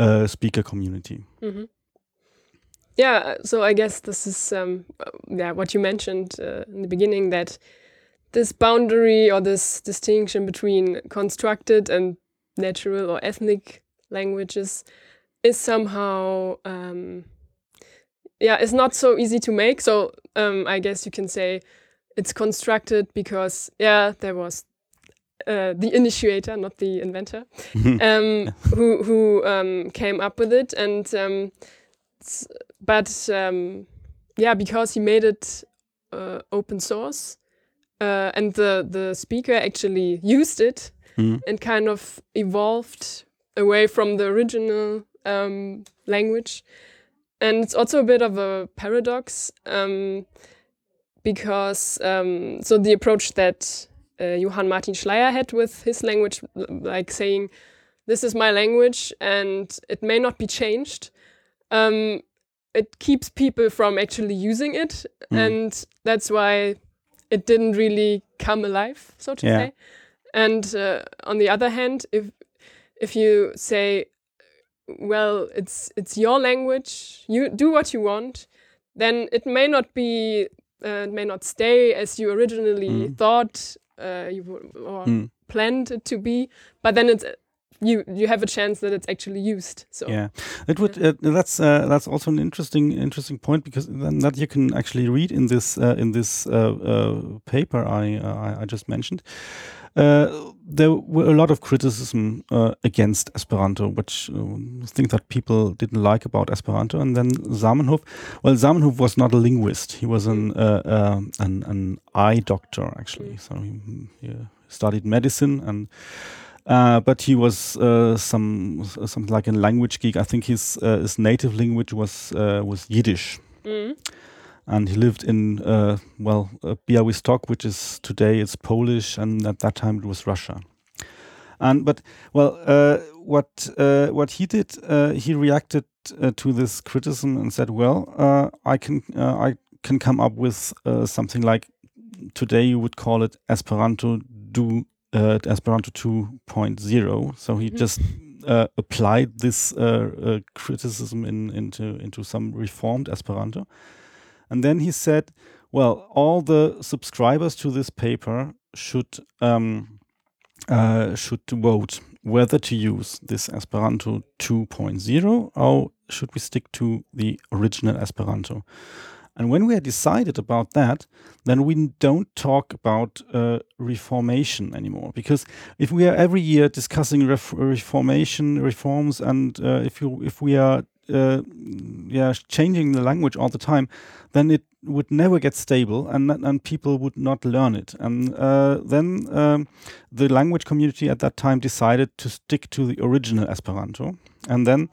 Uh, speaker community. Mm-hmm. Yeah, so I guess this is um, yeah what you mentioned uh, in the beginning, that this boundary or this distinction between constructed and natural or ethnic languages is somehow um, yeah it's not so easy to make. So um, I guess you can say it's constructed because yeah there was Uh, the initiator, not the inventor, um, who who um, came up with it, and um, but um, yeah, because he made it uh, open source, uh, and the the speaker actually used it mm. and kind of evolved away from the original um, language, and it's also a bit of a paradox um, because um, so the approach that Uh, Johann Martin Schleyer had with his language, like saying, this is my language and it may not be changed. Um, it keeps people from actually using it. Mm. And that's why it didn't really come alive, so to yeah. say. And uh, on the other hand, if if you say, well, it's it's your language, you do what you want, then it may not be, uh, it may not stay as you originally mm. thought Uh, you or mm. planned it to be, but then it's you. You have a chance that it's actually used. So yeah, it would. Uh, that's uh, that's also an interesting interesting point, because then that you can actually read in this uh, in this uh, uh, paper I uh, I just mentioned. Uh, there were a lot of criticism uh, against Esperanto, which uh, things that people didn't like about Esperanto. And then Zamenhof, well, Zamenhof was not a linguist. He was an uh, uh, an, an eye doctor, actually. So he, he studied medicine, and uh, but he was uh, some something like a language geek. I think his uh, his native language was uh, was Yiddish. Mm. And he lived in, uh, well, uh, Białystok, which is today it's Polish, and at that time it was Russia. And but well, uh, what uh, what he did, uh, he reacted uh, to this criticism and said, well, uh, I can uh, I can come up with uh, something like today you would call it Esperanto do uh, Esperanto two point oh. So he just uh, applied this uh, uh, criticism in, into into some reformed Esperanto. And then he said, well, all the subscribers to this paper should um, uh, should vote whether to use this Esperanto two point oh or should we stick to the original Esperanto. And when we had decided about that, then we don't talk about uh, reformation anymore. Because if we are every year discussing ref reformation, reforms, and uh, if you if we are Uh, yeah, changing the language all the time, then it would never get stable, and and people would not learn it. And uh, then um, the language community at that time decided to stick to the original Esperanto, and then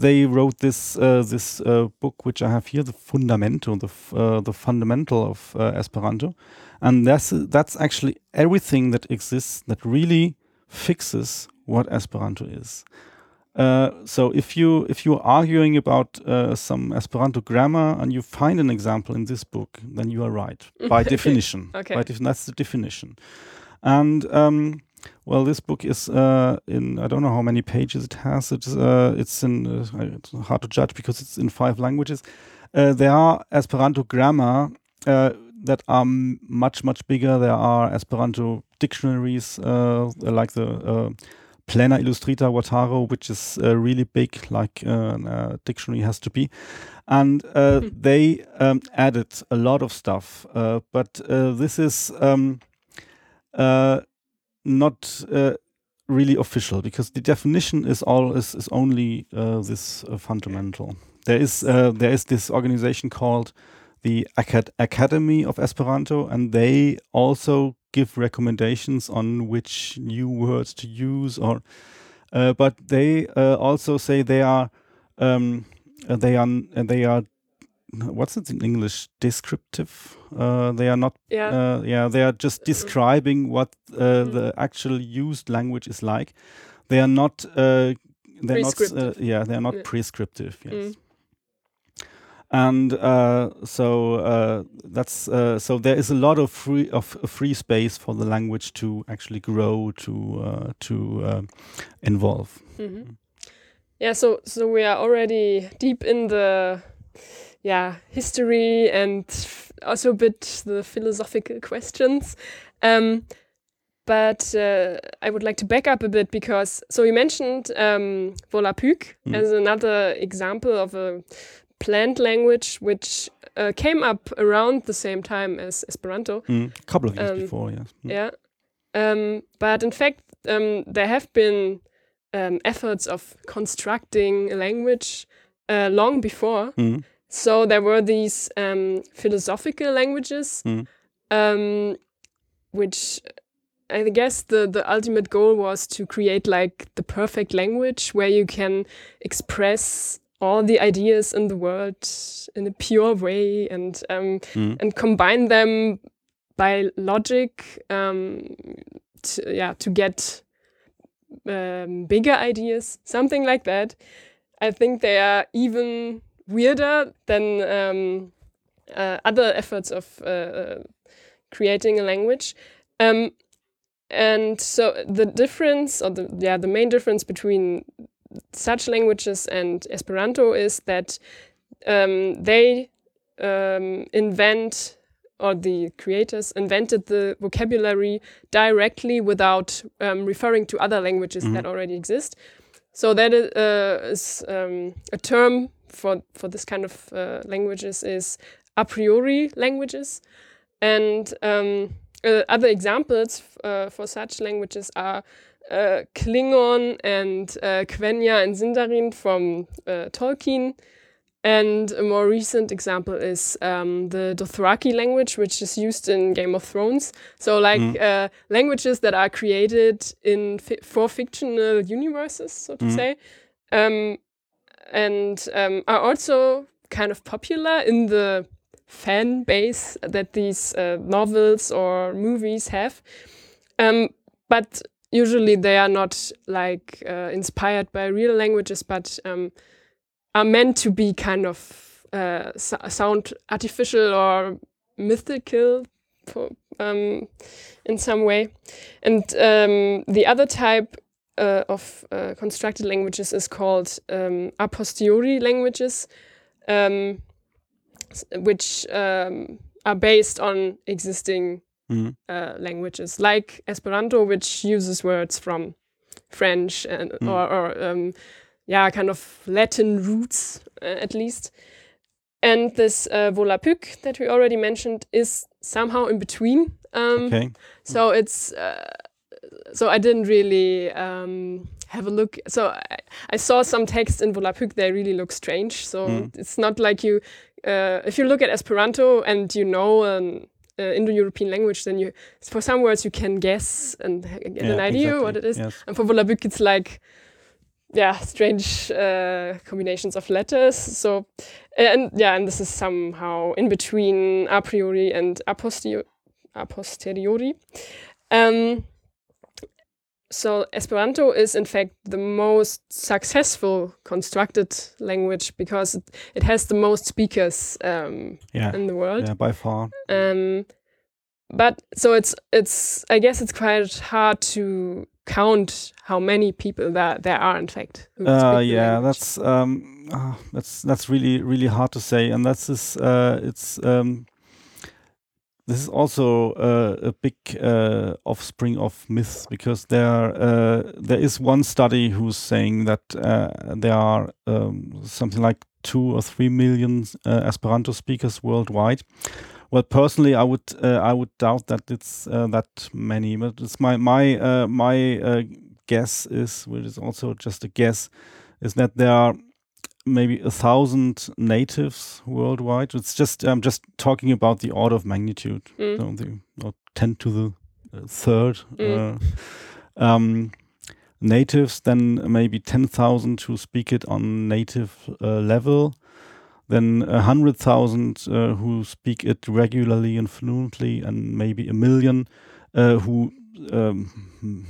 they wrote this uh, this uh, book which I have here, the Fundamento, the f uh, the fundamental of uh, Esperanto, and that's uh, that's actually everything that exists that really fixes what Esperanto is. Uh, so if you if you're arguing about uh, some Esperanto grammar and you find an example in this book, then you are right by definition. Okay. By def that's the definition. And um, well, this book is uh, in I don't know how many pages it has. It's uh, it's in uh, it's hard to judge because it's in five languages. Uh, there are Esperanto grammar uh, that are much much bigger. There are Esperanto dictionaries uh, like the. Uh, Plena Illustrita Wataro, which is uh, really big, like uh, a dictionary has to be. And uh, mm-hmm. they um, added a lot of stuff. Uh, but uh, this is um, uh, not uh, really official, because the definition is, all, is, is only uh, this uh, fundamental. There is, uh, there is this organization called the Acad Academy of Esperanto, and they also give recommendations on which new words to use, or uh, but they uh, also say they are um, uh, they are they are what's it in English? Descriptive. Uh, they are not. Yeah. Uh, yeah. They are just describing what uh, mm. the actual used language is like. They are not. Uh, they're not. Uh, yeah. They are not yeah. prescriptive. Yes. Mm. And uh, so uh, that's uh, so there is a lot of free of free space for the language to actually grow to uh, to uh, involve. Mm-hmm. Yeah. So so we are already deep in the yeah history and also a bit the philosophical questions. Um, But uh, I would like to back up a bit because so you mentioned um, Volapük mm. as another example of a plant language which uh, came up around the same time as Esperanto. Mm. A couple of years um, before, yes. Mm. Yeah. Um, but in fact, um, there have been um, efforts of constructing a language uh, long before. Mm. So there were these um, philosophical languages, mm. um, which I guess the, the ultimate goal was to create like the perfect language where you can express all the ideas in the world in a pure way and um, mm. and combine them by logic um, to, yeah, to get um, bigger ideas, something like that. I think they are even weirder than um, uh, other efforts of uh, creating a language. Um, and so the difference or the yeah, the main difference between such languages and Esperanto is that um, they um, invent, or the creators invented the vocabulary directly without um, referring to other languages mm-hmm. that already exist. So that uh, is um, a term for, for this kind of uh, languages is a priori languages. And um, uh, other examples uh, for such languages are Uh, Klingon and uh, Quenya and Sindarin from uh, Tolkien. And a more recent example is um, the Dothraki language, which is used in Game of Thrones. So like mm. uh, languages that are created in fi- for fictional universes, so to mm. say, um, and um, are also kind of popular in the fan base that these uh, novels or movies have. Um, but usually they are not like uh, inspired by real languages, but um, are meant to be kind of uh, so- sound artificial or mythical for, um, in some way. And um, the other type uh, of uh, constructed languages is called um, a posteriori languages, um, which um, are based on existing Mm-hmm. Uh, languages like Esperanto, which uses words from French and mm. or, or um, yeah, kind of Latin roots uh, at least. And this uh, Volapük that we already mentioned is somehow in between. Um, okay. So it's uh, so I didn't really um, have a look. So I, I saw some text in Volapük. They really look strange. So mm. it's not like you uh, if you look at Esperanto and you know an Uh, Indo-European language, then you for some words you can guess and uh, get yeah, an idea exactly. what it is. Yes. And for Volapük it's like yeah strange uh, combinations of letters. So and yeah, and this is somehow in between a priori and a posteri- a posteriori. Um, so Esperanto is in fact the most successful constructed language because it, it has the most speakers um, yeah. in the world. Yeah, by far. Um, but so it's it's I guess it's quite hard to count how many people that there are in fact. Who uh, speak yeah, the language. that's um, oh, that's that's really really hard to say, and that's this uh, it's. Um, This is also uh, a big uh, offspring of myths because there uh, there is one study who's saying that uh, there are um, something like two or three million uh, Esperanto speakers worldwide. Well, personally, I would uh, I would doubt that it's uh, that many, but it's my my uh, my uh, guess is, which is also just a guess, is that there are maybe a thousand natives worldwide. It's just I'm um, just talking about the order of magnitude, mm. so the, or ten to the uh, third. Mm. Uh, um, natives, then maybe ten thousand who speak it on native uh, level, then one hundred thousand uh, who speak it regularly and fluently, and maybe a million uh, who um,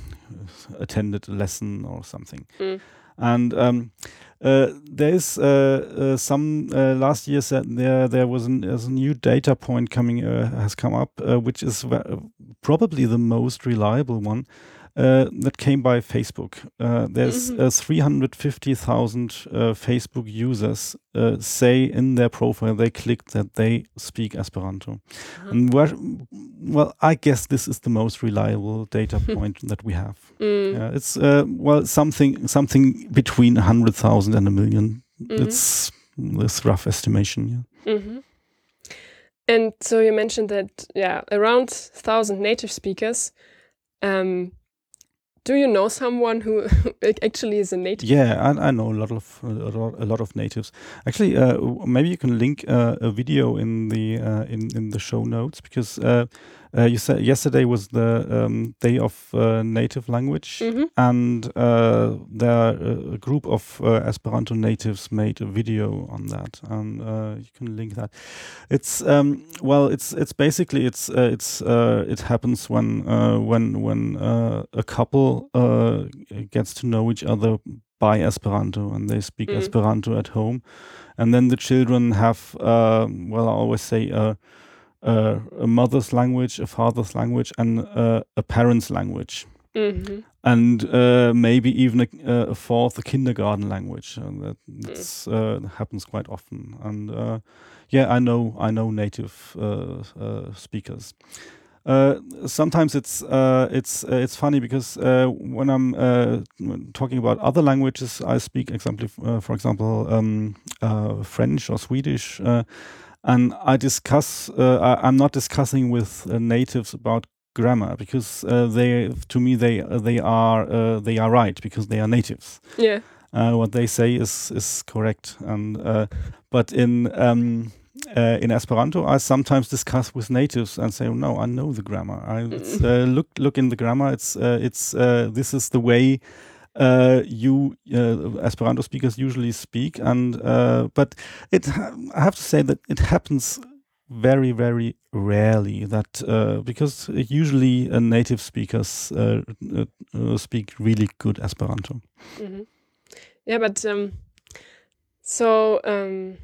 attended a lesson or something. Mm. And um, uh, there is uh, uh, some uh, last year uh, there there was an, a new data point coming uh, has come up, uh, which is probably the most reliable one uh, that came by Facebook. Uh, there's mm-hmm. uh, three hundred fifty thousand uh, Facebook users uh, say in their profile they clicked that they speak Esperanto. Uh-huh. And where, well, I guess this is the most reliable data point that we have. Mm. Uh, it's uh, well something something between one hundred thousand and a million. Mm-hmm. It's this rough estimation. Yeah. Mm-hmm. And so you mentioned that yeah, around one thousand native speakers. Um, do you know someone who actually is a native? Yeah, I, I know a lot of a lot of natives. Actually, uh, maybe you can link uh, a video in the uh, in in the show notes, because uh, uh, you said yesterday was the um, day of uh, native language, mm-hmm. and uh, there a group of uh, Esperanto natives made a video on that, and uh, you can link that. It's um, well, it's it's basically it's uh, it's uh, it happens when uh, when when uh, a couple. Uh, gets to know each other by Esperanto, and they speak mm. Esperanto at home, and then the children have uh, well I always say uh, uh, a mother's language, a father's language, and uh, a parent's language, mm-hmm. and uh, maybe even a, a fourth, a kindergarten language, and that that's, uh, happens quite often. And uh, yeah, I know I know native uh, uh, speakers. Uh, sometimes it's uh, it's uh, it's funny because uh, when I'm uh, talking about other languages, I speak, example, uh, for example, um, uh, French or Swedish, uh, and I discuss. Uh, I, I'm not discussing with uh, natives about grammar, because uh, they, to me, they they are uh, they are right, because they are natives. Yeah, uh, what they say is is correct, and uh, but in. Um, Uh, in Esperanto, I sometimes discuss with natives and say, "No, I know the grammar. I, it's, uh, look, look in the grammar. It's, uh, it's. Uh, this is the way uh, you uh, Esperanto speakers usually speak." And uh, but it, ha- I have to say that it happens very, very rarely. That uh, because usually uh, native speakers uh, uh, speak really good Esperanto. Mm-hmm. Yeah, but um, so. Um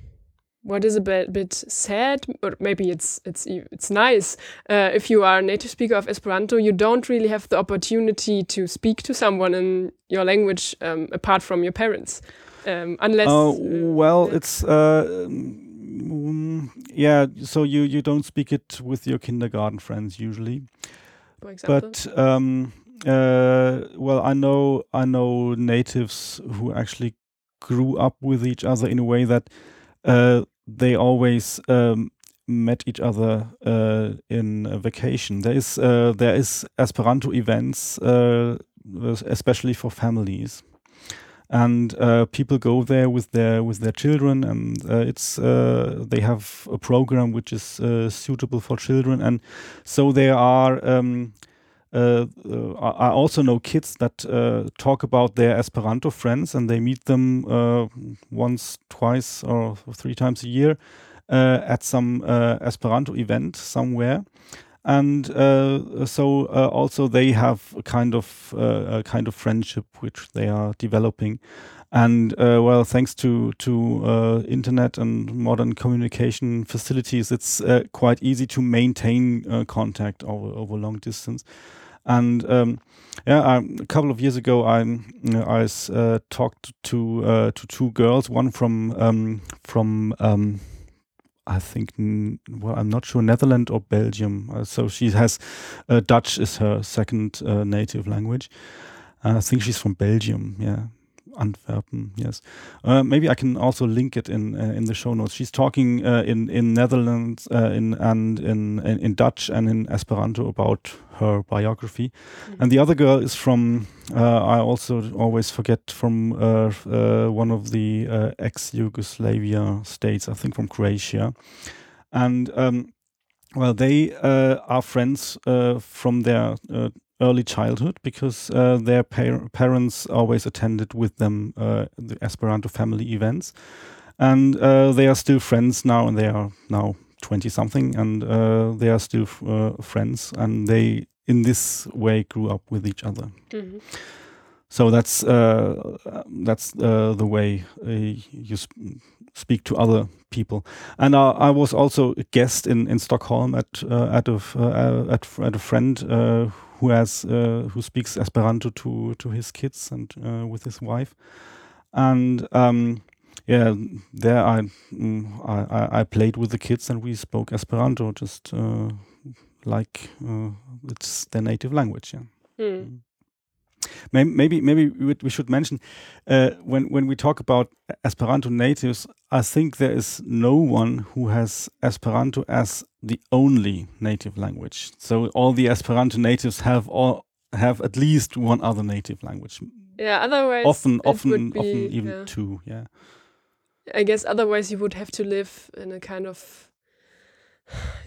What is a bit, bit sad, or maybe it's it's it's nice, uh, if you are a native speaker of Esperanto, you don't really have the opportunity to speak to someone in your language um, apart from your parents, um, unless. Oh uh, well, yeah. it's uh, mm, yeah. So you you don't speak it with your kindergarten friends usually, for example. But um, uh, well, I know I know natives who actually grew up with each other in a way that. Uh, they always um, met each other uh, in a vacation. There is uh, there is Esperanto events, uh, especially for families, and uh, people go there with their with their children, and uh, it's uh, they have a program which is uh, suitable for children, and so there are. Um, Uh, uh, I also know kids that uh, talk about their Esperanto friends, and they meet them uh, once, twice, or three times a year uh, at some uh, Esperanto event somewhere, and uh, so uh, also they have a kind of uh, a kind of friendship which they are developing, and uh, well, thanks to to uh, internet and modern communication facilities, it's uh, quite easy to maintain uh, contact over over long distance. And um, yeah, I, a couple of years ago, I you know, I uh, talked to uh, to two girls, one from um, from um, I think n- well, I'm not sure, Netherlands or Belgium. Uh, so she has uh, Dutch is her second uh, native language. Uh, I think she's from Belgium. Yeah, Antwerpen. Yes, uh, maybe I can also link it in uh, in the show notes. She's talking uh, in in Netherlands uh, in and in, in in Dutch and in Esperanto about. Her biography, mm-hmm. and the other girl is from. Uh, I also always forget from uh, uh, one of the uh, ex-Yugoslavia states. I think from Croatia, and um, well, they uh, are friends uh, from their uh, early childhood because uh, their par- parents always attended with them uh, the Esperanto family events. And uh, they are still friends now, and they are now twenty-something, and uh, they are still f- uh, friends, and they, in this way, grew up with each other. Mm-hmm. So that's uh, that's uh, the way uh, you sp- speak to other people. And uh, I was also a guest in, in Stockholm at uh, at a f- uh, at, f- at a friend uh, who has uh, who speaks Esperanto to to his kids and uh, with his wife, and um, yeah, there I, I I played with the kids and we spoke Esperanto just uh, like uh, it's their native language. Yeah. Mm. Maybe maybe we should mention uh, when when we talk about Esperanto natives, I think there is no one who has Esperanto as the only native language. So all the Esperanto natives have all have at least one other native language. Yeah, otherwise often it often would be, often even yeah. two. Yeah, I guess otherwise you would have to live in a kind of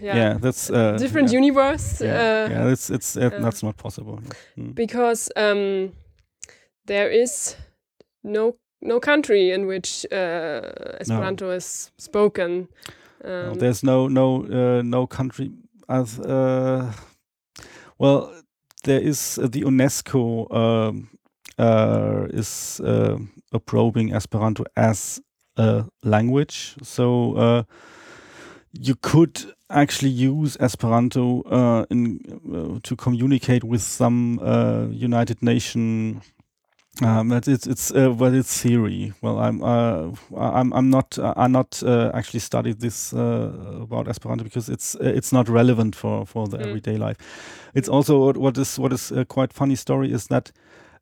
yeah, yeah that's uh, different yeah. universe. Yeah, uh, yeah that's it's uh, uh, that's not possible mm. because um, there is no no country in which uh, Esperanto no. is spoken. Um, no, there's no no uh, no country as uh, well. There is uh, the UNESCO um, uh, is uh, approving Esperanto as a language, so. Uh, You could actually use Esperanto uh, in, uh, to communicate with some uh, United Nations. Um, but it's it's uh, well, it's theory. Well, I'm uh, I'm I'm not uh, I'm not uh, actually studied this uh, about Esperanto because it's uh, it's not relevant for, for the mm. everyday life. It's also what is what is a quite funny story is that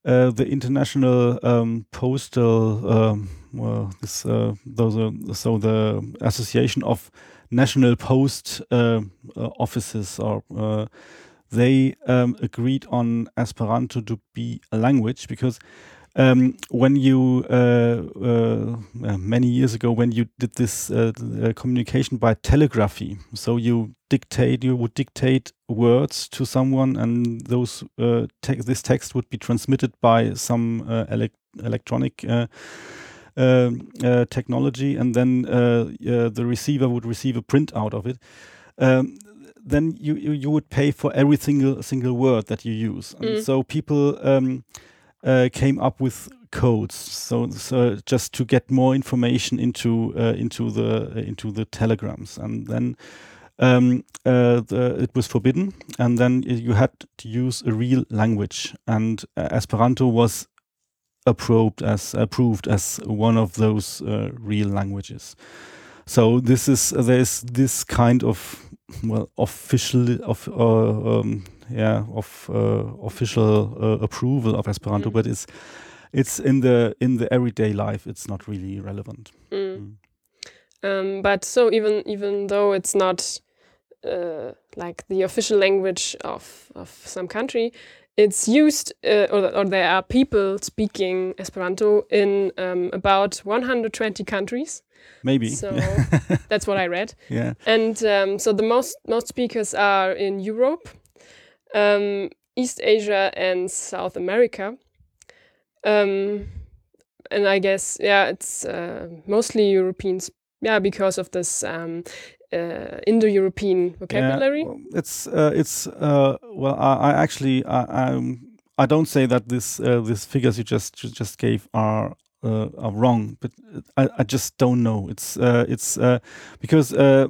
uh, the international um, postal um, well this uh, those are, so the association of National Post uh, uh, offices, or uh, they um, agreed on Esperanto to be a language because um, when you uh, uh, many years ago when you did this uh, uh, communication by telegraphy, so you dictate you would dictate words to someone, and those uh, te- this text would be transmitted by some uh, ele- electronic. Uh, Uh, uh, technology, and then uh, uh, the receiver would receive a printout of it. Um, then you, you you would pay for every single single word that you use. Mm. And so people um, uh, came up with codes, so, so just to get more information into uh, into the uh, into the telegrams, and then um, uh, the, it was forbidden. And then you had to use a real language, and uh, Esperanto was. Approved as approved as one of those uh, real languages. So this is uh, there's this kind of well official of uh, um, yeah of uh, official uh, approval of Esperanto, mm. but it's it's in the in the everyday life. It's not really relevant. Mm. Mm. Um, but so even even though it's not uh, like the official language of of some country. It's used, uh, or, or there are people speaking Esperanto in um, about one hundred twenty countries. Maybe. So that's what I read. Yeah. And um, so the most most speakers are in Europe, um, East Asia, and South America. Um, and I guess, yeah, it's uh, mostly Europeans. Yeah, because of this. Um, Uh, Indo-European vocabulary. Yeah, well, it's uh, it's uh, well. I, I actually I I'm, I don't say that this uh, these figures you just you just gave are uh, are wrong, but I, I just don't know. It's uh, it's uh, because uh,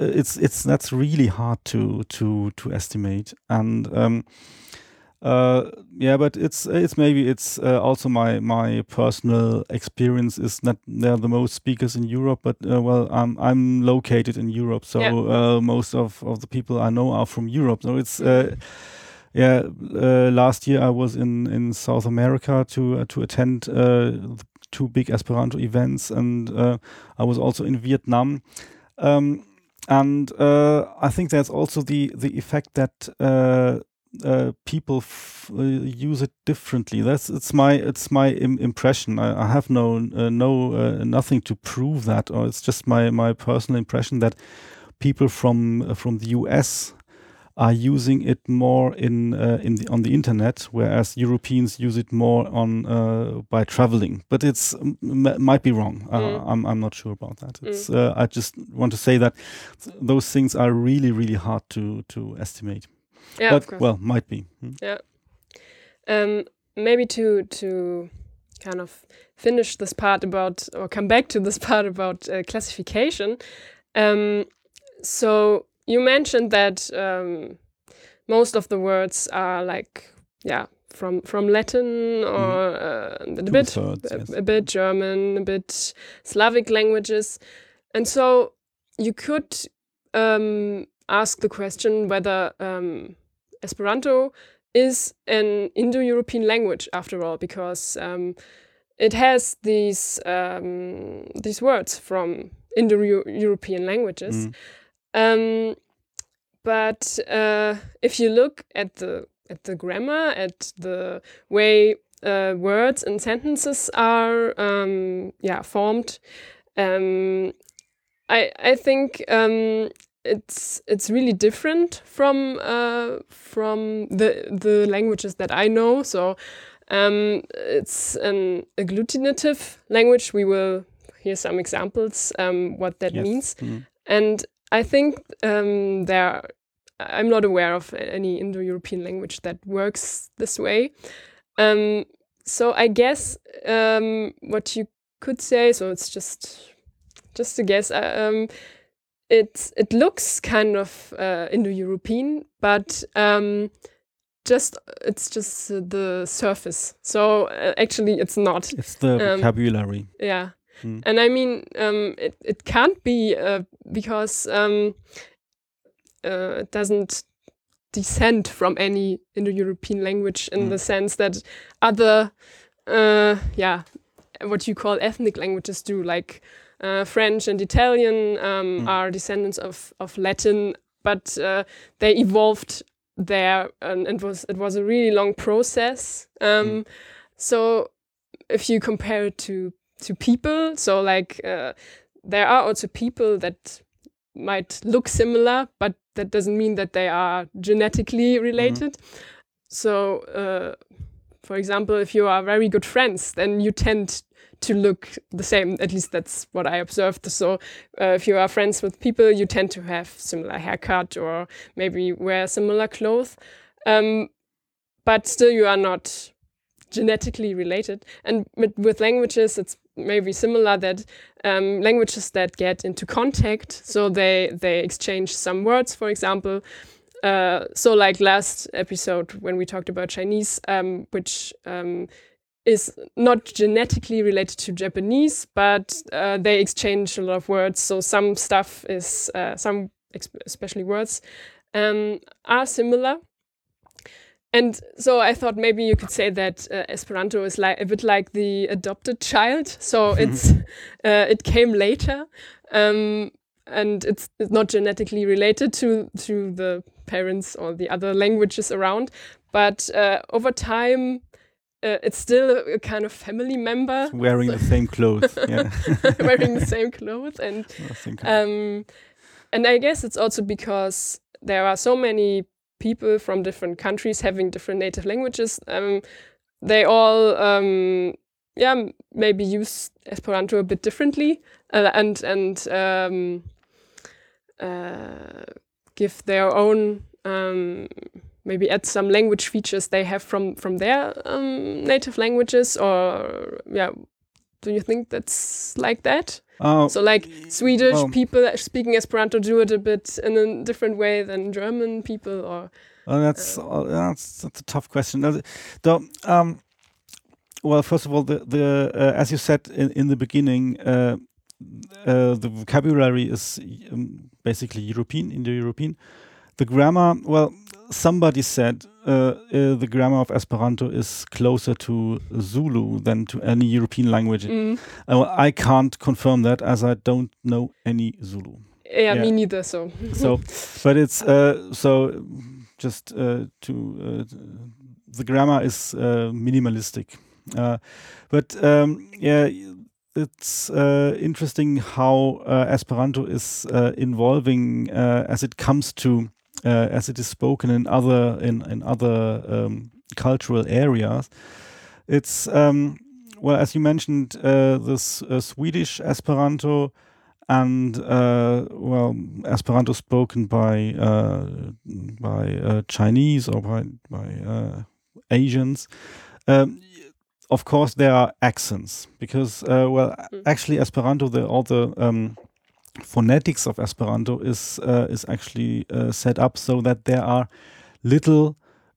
it's it's that's really hard to to to estimate, and um, uh, yeah. But it's it's maybe it's uh, also my my personal experience is that there are the most speakers in Europe, but uh, well, I'm I'm located in Europe, so yeah. uh, most of, of the people I know are from Europe. So it's uh, yeah. Uh, last year I was in, in South America to uh, to attend uh, two big Esperanto events, and uh, I was also in Vietnam. Um, and uh, I think there's also the the effect that. Uh, Uh, people f- uh, use it differently. That's it's my it's my im- impression. I, I have no uh, no uh, nothing to prove that, or it's just my, my personal impression that people from uh, from the U S are using it more in uh, in the, on the internet, whereas Europeans use it more on uh, by traveling. But it's m might be wrong. Uh, mm. I'm I'm not sure about that. It's, mm. uh, I just want to say that th those things are really really hard to to estimate. Yeah, but, of course. Well, might be. Hmm? Yeah. Um, maybe to to kind of finish this part about, or come back to this part about uh, classification. Um, so you mentioned that um, most of the words are like, yeah, from from Latin or uh, a bit thirds, a, yes. a bit German, a bit Slavic languages, and so you could um, ask the question whether um, Esperanto is an Indo-European language after all, because um, it has these um, these words from Indo-European languages. Mm. Um, but uh, if you look at the at the grammar, at the way uh, words and sentences are um, yeah formed, um, I I think um, it's it's really different from uh, from the the languages that I know. So um, it's an agglutinative language. We will hear some examples um, what that yes. means, mm-hmm. and I think um, there are, I'm not aware of any Indo-European language that works this way. Um, so I guess um, what you could say, so it's just just a guess. Uh, um, it it looks kind of uh, Indo-European, but um, just it's just uh, the surface. So uh, actually, it's not. It's the um, vocabulary. Yeah. Mm. And I mean, um, it, it can't be uh, because um, uh, it doesn't descend from any Indo-European language in mm. the sense that other, uh, yeah, what you call ethnic languages do, like uh, French and Italian um, mm. are descendants of, of Latin, but uh, they evolved there, and it was, it was a really long process. Um, mm. So if you compare it to to people, so like uh, there are also people that might look similar, but that doesn't mean that they are genetically related. Mm-hmm. So uh, for example, if you are very good friends, then you tend to look the same, at least that's what I observed. So uh, if you are friends with people, you tend to have similar haircut or maybe wear similar clothes, um, but still you are not genetically related. And with, with languages it's maybe similar, that um, languages that get into contact, so they they exchange some words, for example. Uh, so like last episode when we talked about Chinese, um, which um, is not genetically related to Japanese, but uh, they exchange a lot of words. So some stuff is, uh, some especially words um, are similar. And so I thought maybe you could say that uh, Esperanto is like a bit like the adopted child. So it's uh, it came later, um, and it's, it's not genetically related to to the parents or the other languages around. But uh, over time, uh, it's still a, a kind of family member. It's wearing so the same clothes, yeah. Wearing the same clothes, and um, and I guess it's also because there are so many people from different countries having different native languages. Um, they all, um, yeah, maybe use Esperanto a bit differently, uh, and and um, uh, give their own, um, maybe add some language features they have from from their um, native languages. Or yeah, do you think that's like that? Oh, so like Swedish oh. people speaking Esperanto do it a bit in a different way than German people, or oh, that's, uh, oh, that's that's a tough question. Though, um, well, first of all, the the uh, as you said in, in the beginning, uh, uh, the vocabulary is um, basically European, Indo-European. The grammar, well, somebody said uh, uh, the grammar of Esperanto is closer to Zulu than to any European language. Mm. Uh, well, I can't confirm that, as I don't know any Zulu. Yeah, yeah. Me neither. So, so, but it's uh, so just uh, to uh, the grammar is uh, minimalistic, uh, but um, yeah. It's uh, interesting how uh, Esperanto is uh, evolving uh, as it comes to uh, as it is spoken in other in in other um, cultural areas. It's um, well, as you mentioned, uh, this uh, Swedish Esperanto. And uh, well, Esperanto spoken by uh, by uh, Chinese or by by uh, Asians. Um, of course, there are accents because uh, well, mm. actually, Esperanto, the all the um, phonetics of Esperanto is uh, is actually uh, set up so that there are little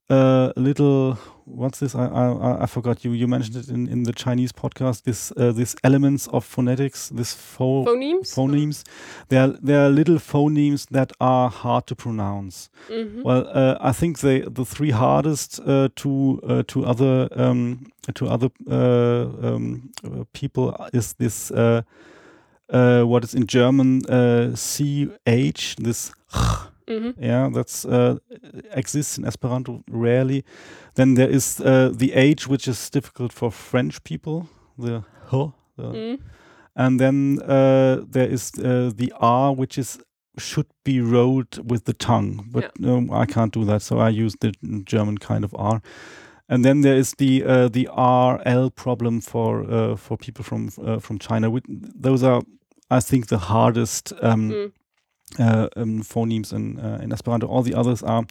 uh, little. What's this? I, I I forgot. You you mentioned it in, in the Chinese podcast. This uh, this elements of phonetics. This pho phonemes. Phonemes. There are, there are little phonemes that are hard to pronounce. Mm-hmm. Well, uh, I think the the three hardest uh, to uh, to other um, to other uh, um, people is this uh, uh, what is in German uh, ch this. Mm-hmm. Yeah, that's uh, exists in Esperanto rarely. Then there is uh, the H, which is difficult for French people, the H, the mm. and then uh, there is uh, the R, which is should be rolled with the tongue, but yeah. um, I can't do that, so I use the German kind of R. And then there is the uh, the R L problem for uh, for people from uh, from China. Those are, I think, the hardest. Um, mm. Uh, um, phonemes in, uh, in Esperanto. All the others are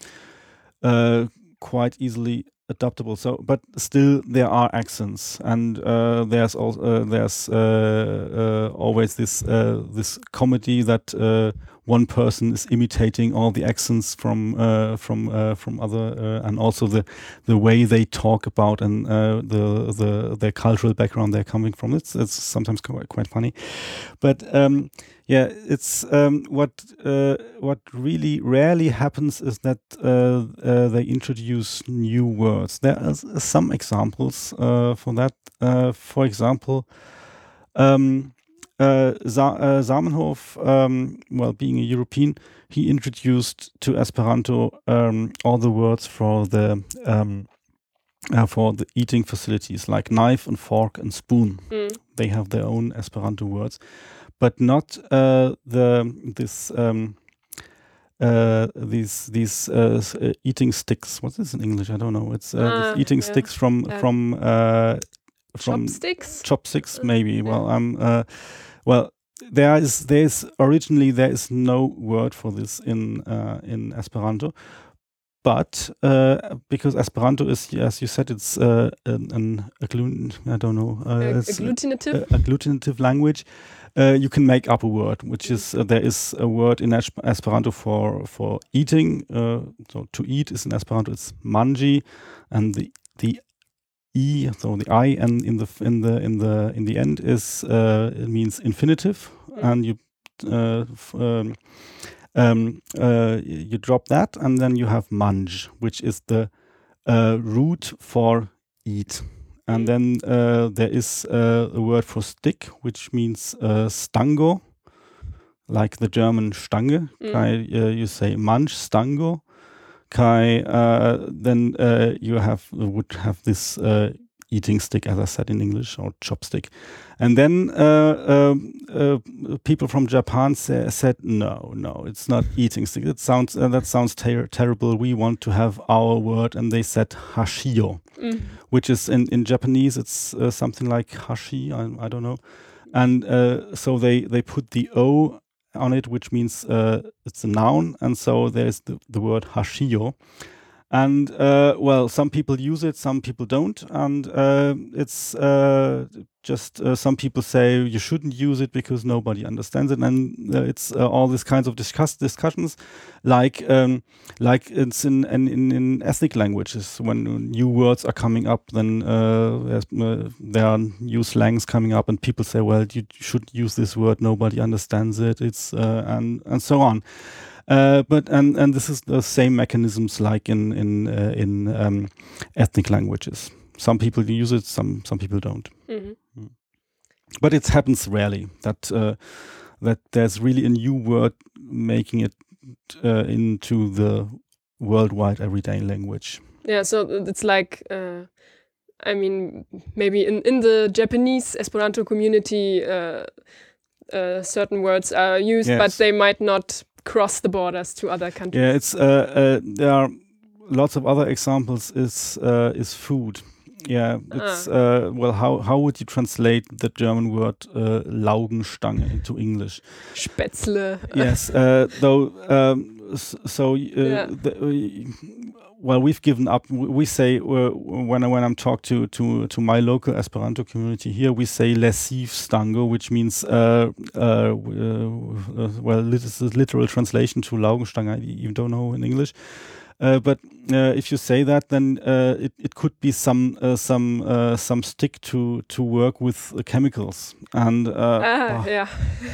uh, quite easily adaptable. So, but still there are accents, and uh, there's also uh, there's uh, uh, always this uh, this comedy that uh, one person is imitating all the accents from uh, from uh, from other, uh, and also the the way they talk about and uh, the the their cultural background they're coming from. It's it's sometimes quite quite funny, but. Um, Yeah, it's um, what uh, what really rarely happens is that uh, uh, they introduce new words. There are some examples uh, for that. Uh, for example, um, uh, Zamenhof, um, well, being a European, he introduced to Esperanto um, all the words for the um, uh, for the eating facilities, like knife and fork and spoon. Mm. They have their own Esperanto words. But not uh, the this um, uh, these these uh, uh, eating sticks. What is in English? I don't know. It's uh, uh, eating yeah. sticks from uh, from uh, from chopsticks. Chopsticks, maybe. Uh, well, I'm uh, well. There is there is originally there is no word for this in uh, in Esperanto, but uh, because Esperanto is, as you said, it's uh, an, an agglutinative. I don't know. Uh, agglutinative. A, agglutinative language. Uh, you can make up a word, which is uh, there is a word in Asp- Esperanto for for eating. Uh, so to eat is in Esperanto it's mangi, and the the e so the I and in the in the in the in the end is uh, it means infinitive, and you uh, f- um, um, uh, you drop that, and then you have manj, which is the uh, root for eat. And then uh, there is uh, a word for stick, which means uh, stango, like the German Stange. Mm. Kai, uh, you say manch stango. Kai, uh, then uh, you have would have this uh, eating stick, as I said in English, or chopstick. And then uh, uh, uh, people from Japan say, said, "No, no, it's not eating stick. It sounds uh, that sounds ter- terrible. We want to have our word." And they said hashio. Mm. Which is in, in Japanese, it's uh, something like hashi, I, I don't know. And uh, so they, they put the O on it, which means uh, it's a noun. And so there's the, the word hashio. And uh, well, some people use it, some people don't. And uh, it's uh, just uh, some people say you shouldn't use it because nobody understands it. And uh, it's uh, all these kinds of discuss- discussions like um, like it's in, in, in ethnic languages. When new words are coming up, then uh, uh, there are new slangs coming up and people say, well, you should use this word. Nobody understands it. It's uh, and, and so on. Uh, but and and this is the same mechanisms like in in uh, in um, ethnic languages. Some people use it, some some people don't. Mm-hmm. Mm. But it happens rarely that uh, that there's really a new word making it uh, into the worldwide everyday language. Yeah, so it's like uh, I mean maybe in in the Japanese Esperanto community, uh, uh, certain words are used, yes. But they might not. cross the borders to other countries. Yeah, it's uh, uh, there are lots of other examples. Is uh, is food. Yeah, it's uh, well. How how would you translate the German word uh, Laugenstange into English? Spätzle. Yes, uh, though. Um, so uh, yeah. the, uh, well, we've given up. We say uh, when I, when I'm talk to to to my local Esperanto community here, we say Lesivstange, which means uh, uh, uh, well, this is literal translation to Laugenstange. I even don't know in English. Uh, but uh, if you say that, then uh, it it could be some uh, some uh, some stick to to work with uh, chemicals and uh, ah, oh, yeah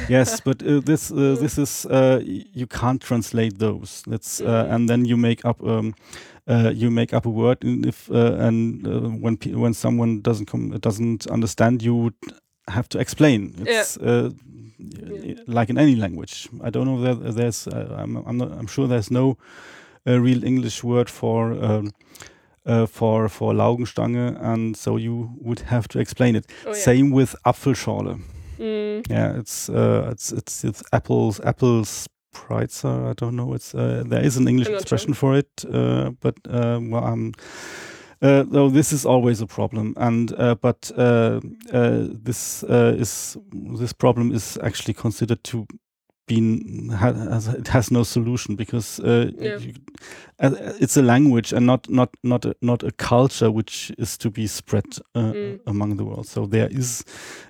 yes, but uh, this uh, this is uh, you can't translate those. That's uh, and then you make up um, uh, you make up a word, and if uh, and uh, when pe when someone doesn't com doesn't understand, you would have to explain. It's yeah. uh, yeah. like in any language. I don't know that there's uh, I'm I'm not I'm sure there's no. a real English word for um, uh, for for Laugenstange, and so you would have to explain it. Oh, yeah. Same with Apfelschorle. Mm. Yeah, it's uh, it's it's it's apples apples spritzer. I don't know. It's uh, there is an English expression sure. for it, uh, but uh, well, um, uh, though this is always a problem. And uh, but uh, uh, this uh, is this problem is actually considered to. Been has, it has no solution because uh, yeah. you, uh, it's a language and not not not a, not a culture which is to be spread uh, mm. among the world. So there is,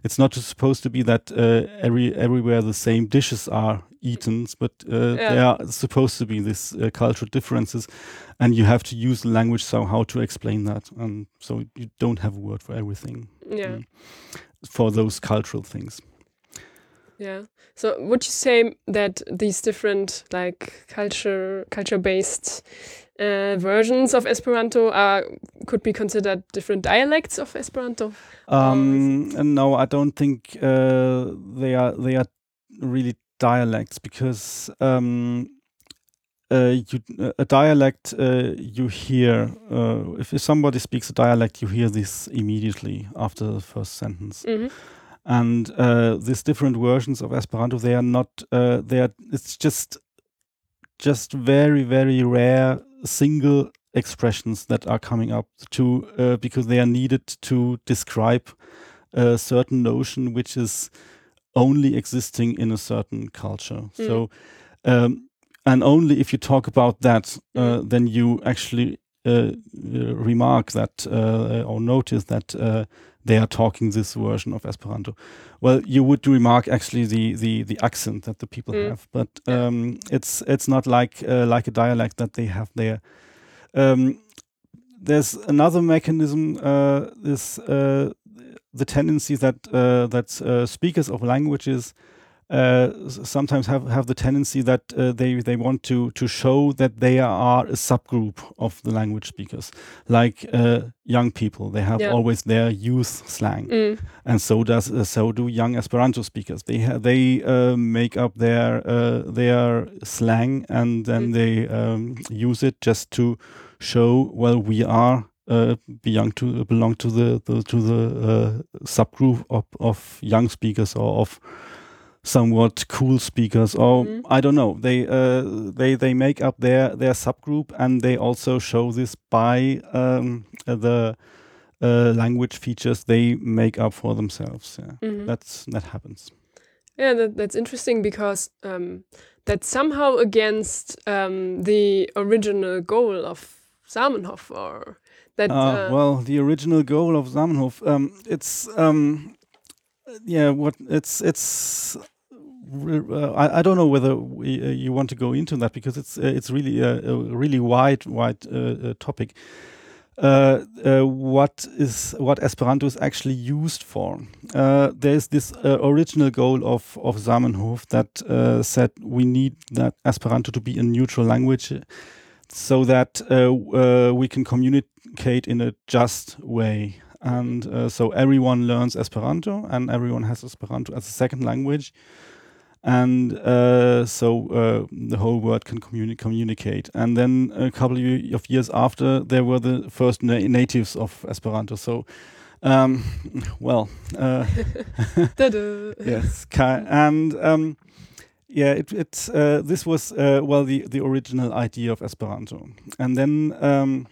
it's not supposed to be that uh, every everywhere the same dishes are eaten, but uh, yeah. there are supposed to be these uh, cultural differences, and you have to use language somehow to explain that. And so you don't have a word for everything. Yeah, um, for those cultural things. Yeah. So would you say that these different like culture culture based uh, versions of Esperanto are could be considered different dialects of Esperanto? Um, no, I don't think uh, they are they are really dialects because um, uh, you, a dialect uh, you hear uh, if, if somebody speaks a dialect you hear this immediately after the first sentence. Mm-hmm. And uh, these different versions of Esperanto, they are not. Uh, they are. It's just, just very, very rare single expressions that are coming up to uh, because they are needed to describe a certain notion which is only existing in a certain culture. Mm. So, um, and only if you talk about that, uh, then you actually uh, remark that uh, or notice that. Uh, They are talking this version of Esperanto. Well, you would remark actually the the the accent that the people mm. have, but um, it's it's not like uh, like a dialect that they have there. Um, there's another mechanism. Uh, is uh, the tendency that uh, that uh, speakers of languages uh, sometimes have have the tendency that uh, they they want to to show that they are a subgroup of the language speakers, like. Uh, Young people, they have yeah. always their youth slang, mm. and so does uh, so do young Esperanto speakers. They ha they uh, make up their uh, their slang and then mm. they um, use it just to show well we are uh, belong to uh, belong to the, the to the uh, subgroup of, of young speakers or of somewhat cool speakers or mm. I don't know. They uh, they they make up their their subgroup and they also show this by. Um, the uh, language features they make up for themselves. Yeah. Mm-hmm. That's that happens. Yeah, that, that's interesting because um, that's somehow against um, the original goal of Zamenhof, or that. Uh, uh, well, the original goal of Zamenhof. Um, it's um, yeah. What it's it's. Uh, I, I don't know whether we, uh, you want to go into that because it's uh, it's really a, a really wide wide uh, uh, topic. Uh, uh, what is what Esperanto is actually used for? Uh, there is this uh, original goal of of Zamenhof that uh, said we need that Esperanto to be a neutral language, so that uh, uh, we can communicate in a just way, and uh, so everyone learns Esperanto and everyone has Esperanto as a second language. And uh, so uh, the whole world can communi communicate. And then a couple of years after, there were the first na natives of Esperanto. So, um, well, uh, yes, and um, Yeah, it, it's uh, this was uh, well the the original idea of Esperanto, and then um,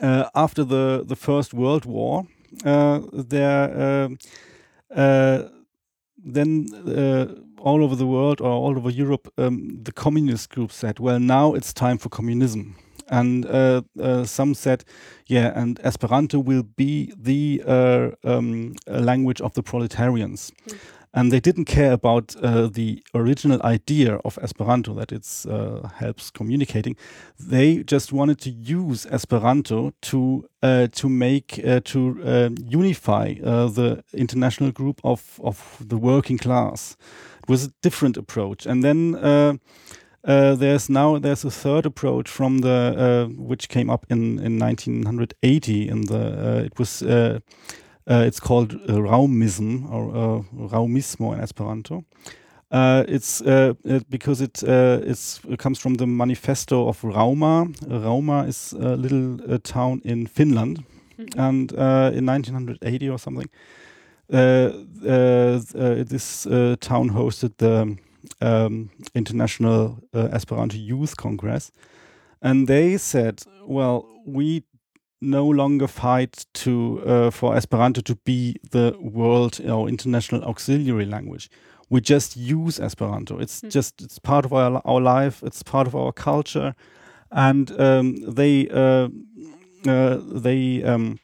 uh, after the the First World War, uh, there uh, uh, then uh, all over the world or all over Europe, um, the communist groups said, "Well, now it's time for communism." And uh, uh, some said, yeah, and Esperanto will be the uh, um, language of the proletarians. Mm. And they didn't care about uh, the original idea of Esperanto, that it uh, helps communicating. They just wanted to use Esperanto to uh, to make uh, to uh, unify uh, the international group of, of the working class. It was a different approach. And then... Uh, Uh, there's now there's a third approach from the uh, which came up in, in nineteen eighty in the uh, it was uh, uh, it's called uh, Raumism or uh, Raumismo in Esperanto. Uh, it's uh, it, because it uh, it's it comes from the manifesto of Rauma. Rauma is a little uh, town in Finland, mm-hmm. and uh, in nineteen eighty or something, uh, uh, uh, this uh, town hosted the Um, International uh, Esperanto Youth Congress, and they said, "Well, we no longer fight to uh, for Esperanto to be the world or you know, international auxiliary language. We just use Esperanto. It's mm. just it's part of our our life. It's part of our culture." And um, they uh, uh, they um,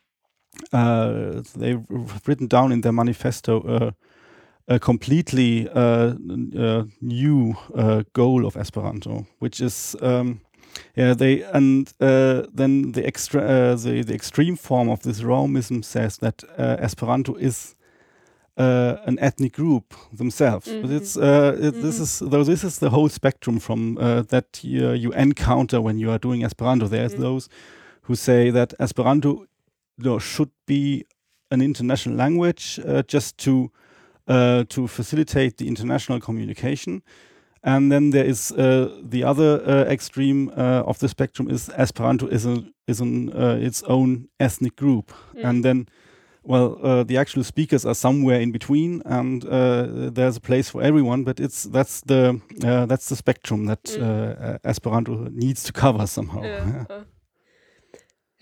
uh, they've written down in their manifesto. Uh, A completely uh, uh, new uh, goal of Esperanto, which is um, yeah they and uh, then the extra uh, the the extreme form of this Raumism says that uh, Esperanto is uh, an ethnic group themselves. Mm-hmm. But it's uh, it, mm-hmm. this is though this is the whole spectrum from uh, that you, you encounter when you are doing Esperanto. There's mm-hmm. those who say that Esperanto you know, should be an international language uh, just to Uh, to facilitate the international communication, and then there is uh, the other uh, extreme uh, of the spectrum is Esperanto is a, is an uh, its own ethnic group, mm. and then, well, uh, the actual speakers are somewhere in between, and uh, there's a place for everyone. But it's that's the uh, that's the spectrum that mm. uh, Esperanto needs to cover somehow. Yeah. Yeah.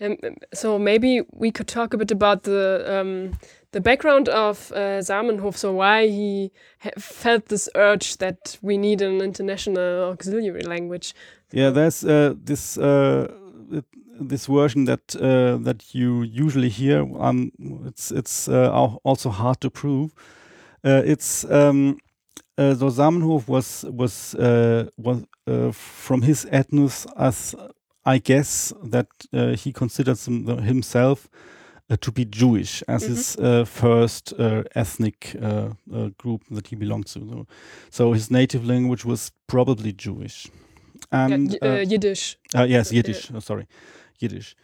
Um, so maybe we could talk a bit about the um, the background of uh, Zamenhof, so why he ha felt this urge that we need an international auxiliary language. Yeah, there's uh, this uh, this version that uh, that you usually hear. Um, it's it's uh, also hard to prove. Uh, it's um, uh, so Zamenhof was was uh, was uh, from his ethnos as. I guess that uh, he considers himself uh, to be Jewish as mm-hmm. his uh, first uh, ethnic uh, uh, group that he belonged to. So his native language was probably Jewish. And yeah, uh, Yiddish. Uh, yes, Yiddish. Oh, sorry, Yiddish.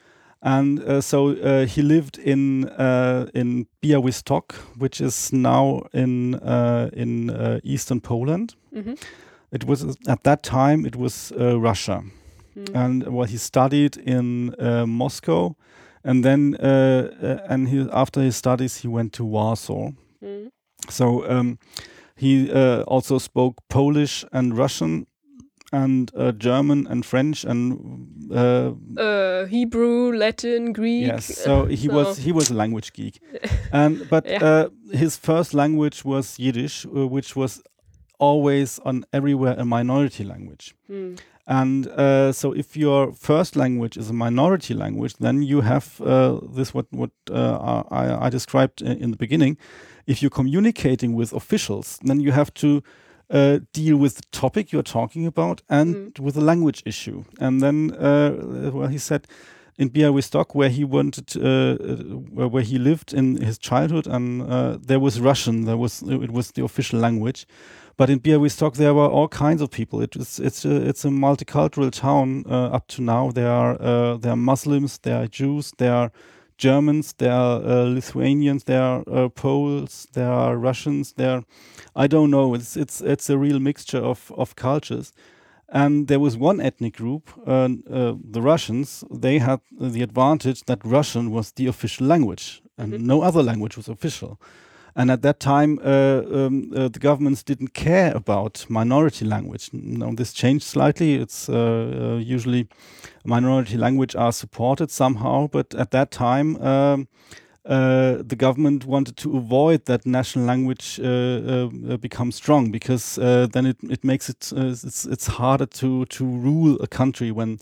And uh, so uh, he lived in uh, in Białystok, which is now in uh, in uh, eastern Poland. Mm-hmm. It was at that time it was uh, Russia. Mm. And well, he studied in uh, Moscow, and then uh, uh, and he, after his studies he went to Warsaw. Mm. So um, he uh, also spoke Polish and Russian, and uh, German and French and uh, uh, Hebrew, Latin, Greek. Yes, so he so. was he was a language geek, and but yeah. uh, his first language was Yiddish, uh, which was always on everywhere a minority language. Mm. And uh, so, if your first language is a minority language, then you have uh, this what what uh, I, I described in the beginning. If you're communicating with officials, then you have to uh, deal with the topic you're talking about and mm. with the language issue. And then, uh, well, he said in Białystok, where he wanted, uh, where he lived in his childhood, and uh, there was Russian. There was it was the official language. But in Białystok, there were all kinds of people. It was, it's a, it's a multicultural town uh, up to now. There are uh, there are Muslims, there are Jews, there are Germans, there are uh, Lithuanians, there are uh, Poles, there are Russians. There, are, I don't know. It's it's it's a real mixture of of cultures. And there was one ethnic group, uh, uh, the Russians. They had the advantage that Russian was the official language, and mm-hmm. no other language was official. And at that time, uh, um, uh, the governments didn't care about minority language. Now this changed slightly. It's uh, uh, usually minority language are supported somehow, but at that time, um, Uh, the government wanted to avoid that national language uh, uh, become strong, because uh, then it, it makes it uh, it's, it's harder to to rule a country when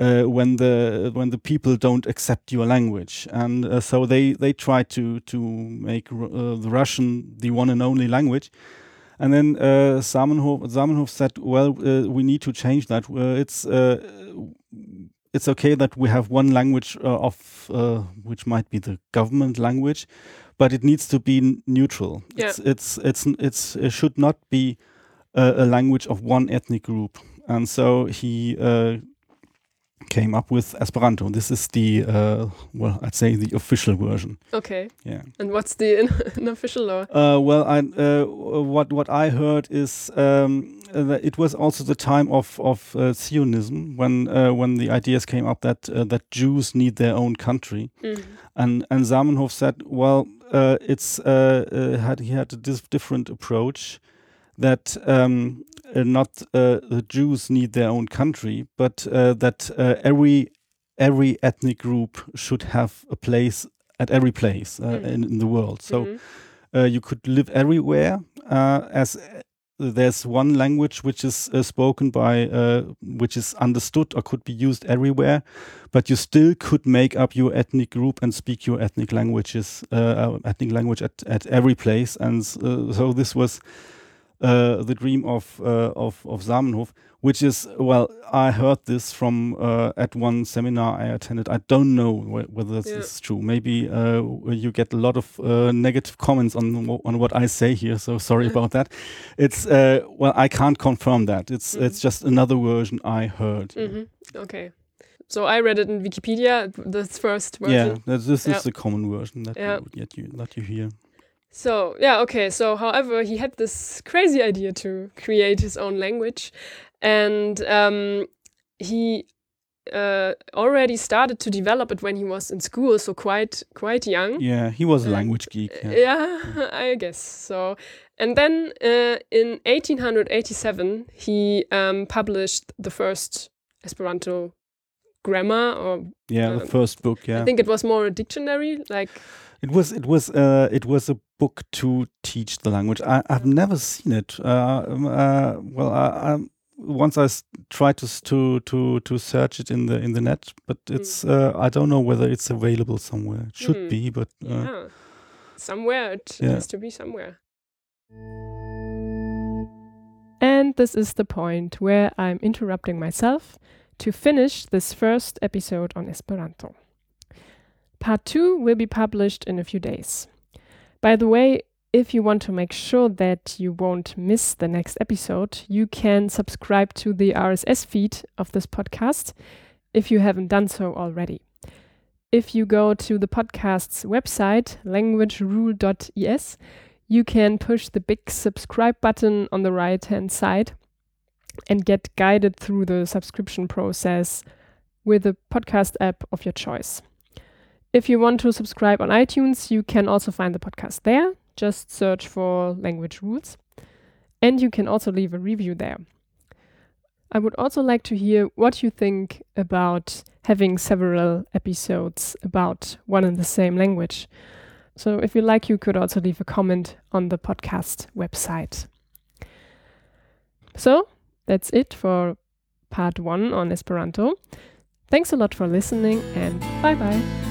uh, when the when the people don't accept your language, and uh, so they they tried to to make uh, the Russian the one and only language. And then uh, Zamenhof, Zamenhof said, well, uh, we need to change that. Uh, it's uh, It's okay that we have one language uh, of uh, which might be the government language, but it needs to be n neutral. Yeah. It's, it's it's it's it should not be uh, a language of one ethnic group. And so he uh, came up with Esperanto. This is the uh, well, I'd say the official version. Okay. Yeah. And what's the in an official law? Uh, well, I, uh, what what I heard is. Um, Uh, it was also the time of of uh, Zionism, when uh, when the ideas came up that uh, that Jews need their own country, mm. and and Zamenhof said, well, uh, it's uh, uh, had he had a different approach, that um, uh, not uh, the Jews need their own country, but uh, that uh, every every ethnic group should have a place at every place uh, mm. in, in the world. So mm-hmm. uh, you could live everywhere uh, as. There's one language which is uh, spoken by, uh, which is understood or could be used everywhere, but you still could make up your ethnic group and speak your ethnic languages, uh, ethnic language at, at every place. And uh, so this was uh, the dream of, uh, of of Zamenhof, which is, well, I heard this from uh, at one seminar I attended. I don't know wh whether this yeah. is true. Maybe uh, you get a lot of uh, negative comments on on what I say here, so sorry about that. It's uh, well, I can't confirm that. It's mm-hmm. it's just another version I heard. Mm-hmm. yeah. Okay. So I read it in Wikipedia, this first version. Yeah, this yeah. is the common version that yeah. you would get you that you hear. So yeah, okay. So however, he had this crazy idea to create his own language, and um, he uh, already started to develop it when he was in school, so quite quite young. Yeah, he was a language uh, geek. Yeah. yeah, I guess so. And then uh, in eighteen eighty-seven, he um, published the first Esperanto grammar, or yeah, uh, the first book. Yeah, I think it was more a dictionary, like. It was it was uh, it was a book to teach the language. I, I've never seen it. Uh, uh, well, I, I, once I s tried to to to to search it in the in the net, but it's mm. uh, I don't know whether it's available somewhere. It should mm. be, but uh, yeah. somewhere it yeah. has to be somewhere. And this is the point where I'm interrupting myself to finish this first episode on Esperanto. Part two will be published in a few days. By the way, if you want to make sure that you won't miss the next episode, you can subscribe to the R S S feed of this podcast if you haven't done so already. If you go to the podcast's website, language rule dot E S, you can push the big subscribe button on the right-hand side and get guided through the subscription process with the podcast app of your choice. If you want to subscribe on iTunes, you can also find the podcast there. Just search for Language Rules. And you can also leave a review there. I would also like to hear what you think about having several episodes about one and the same language. So if you like, you could also leave a comment on the podcast website. So that's it for part one on Esperanto. Thanks a lot for listening, and bye-bye.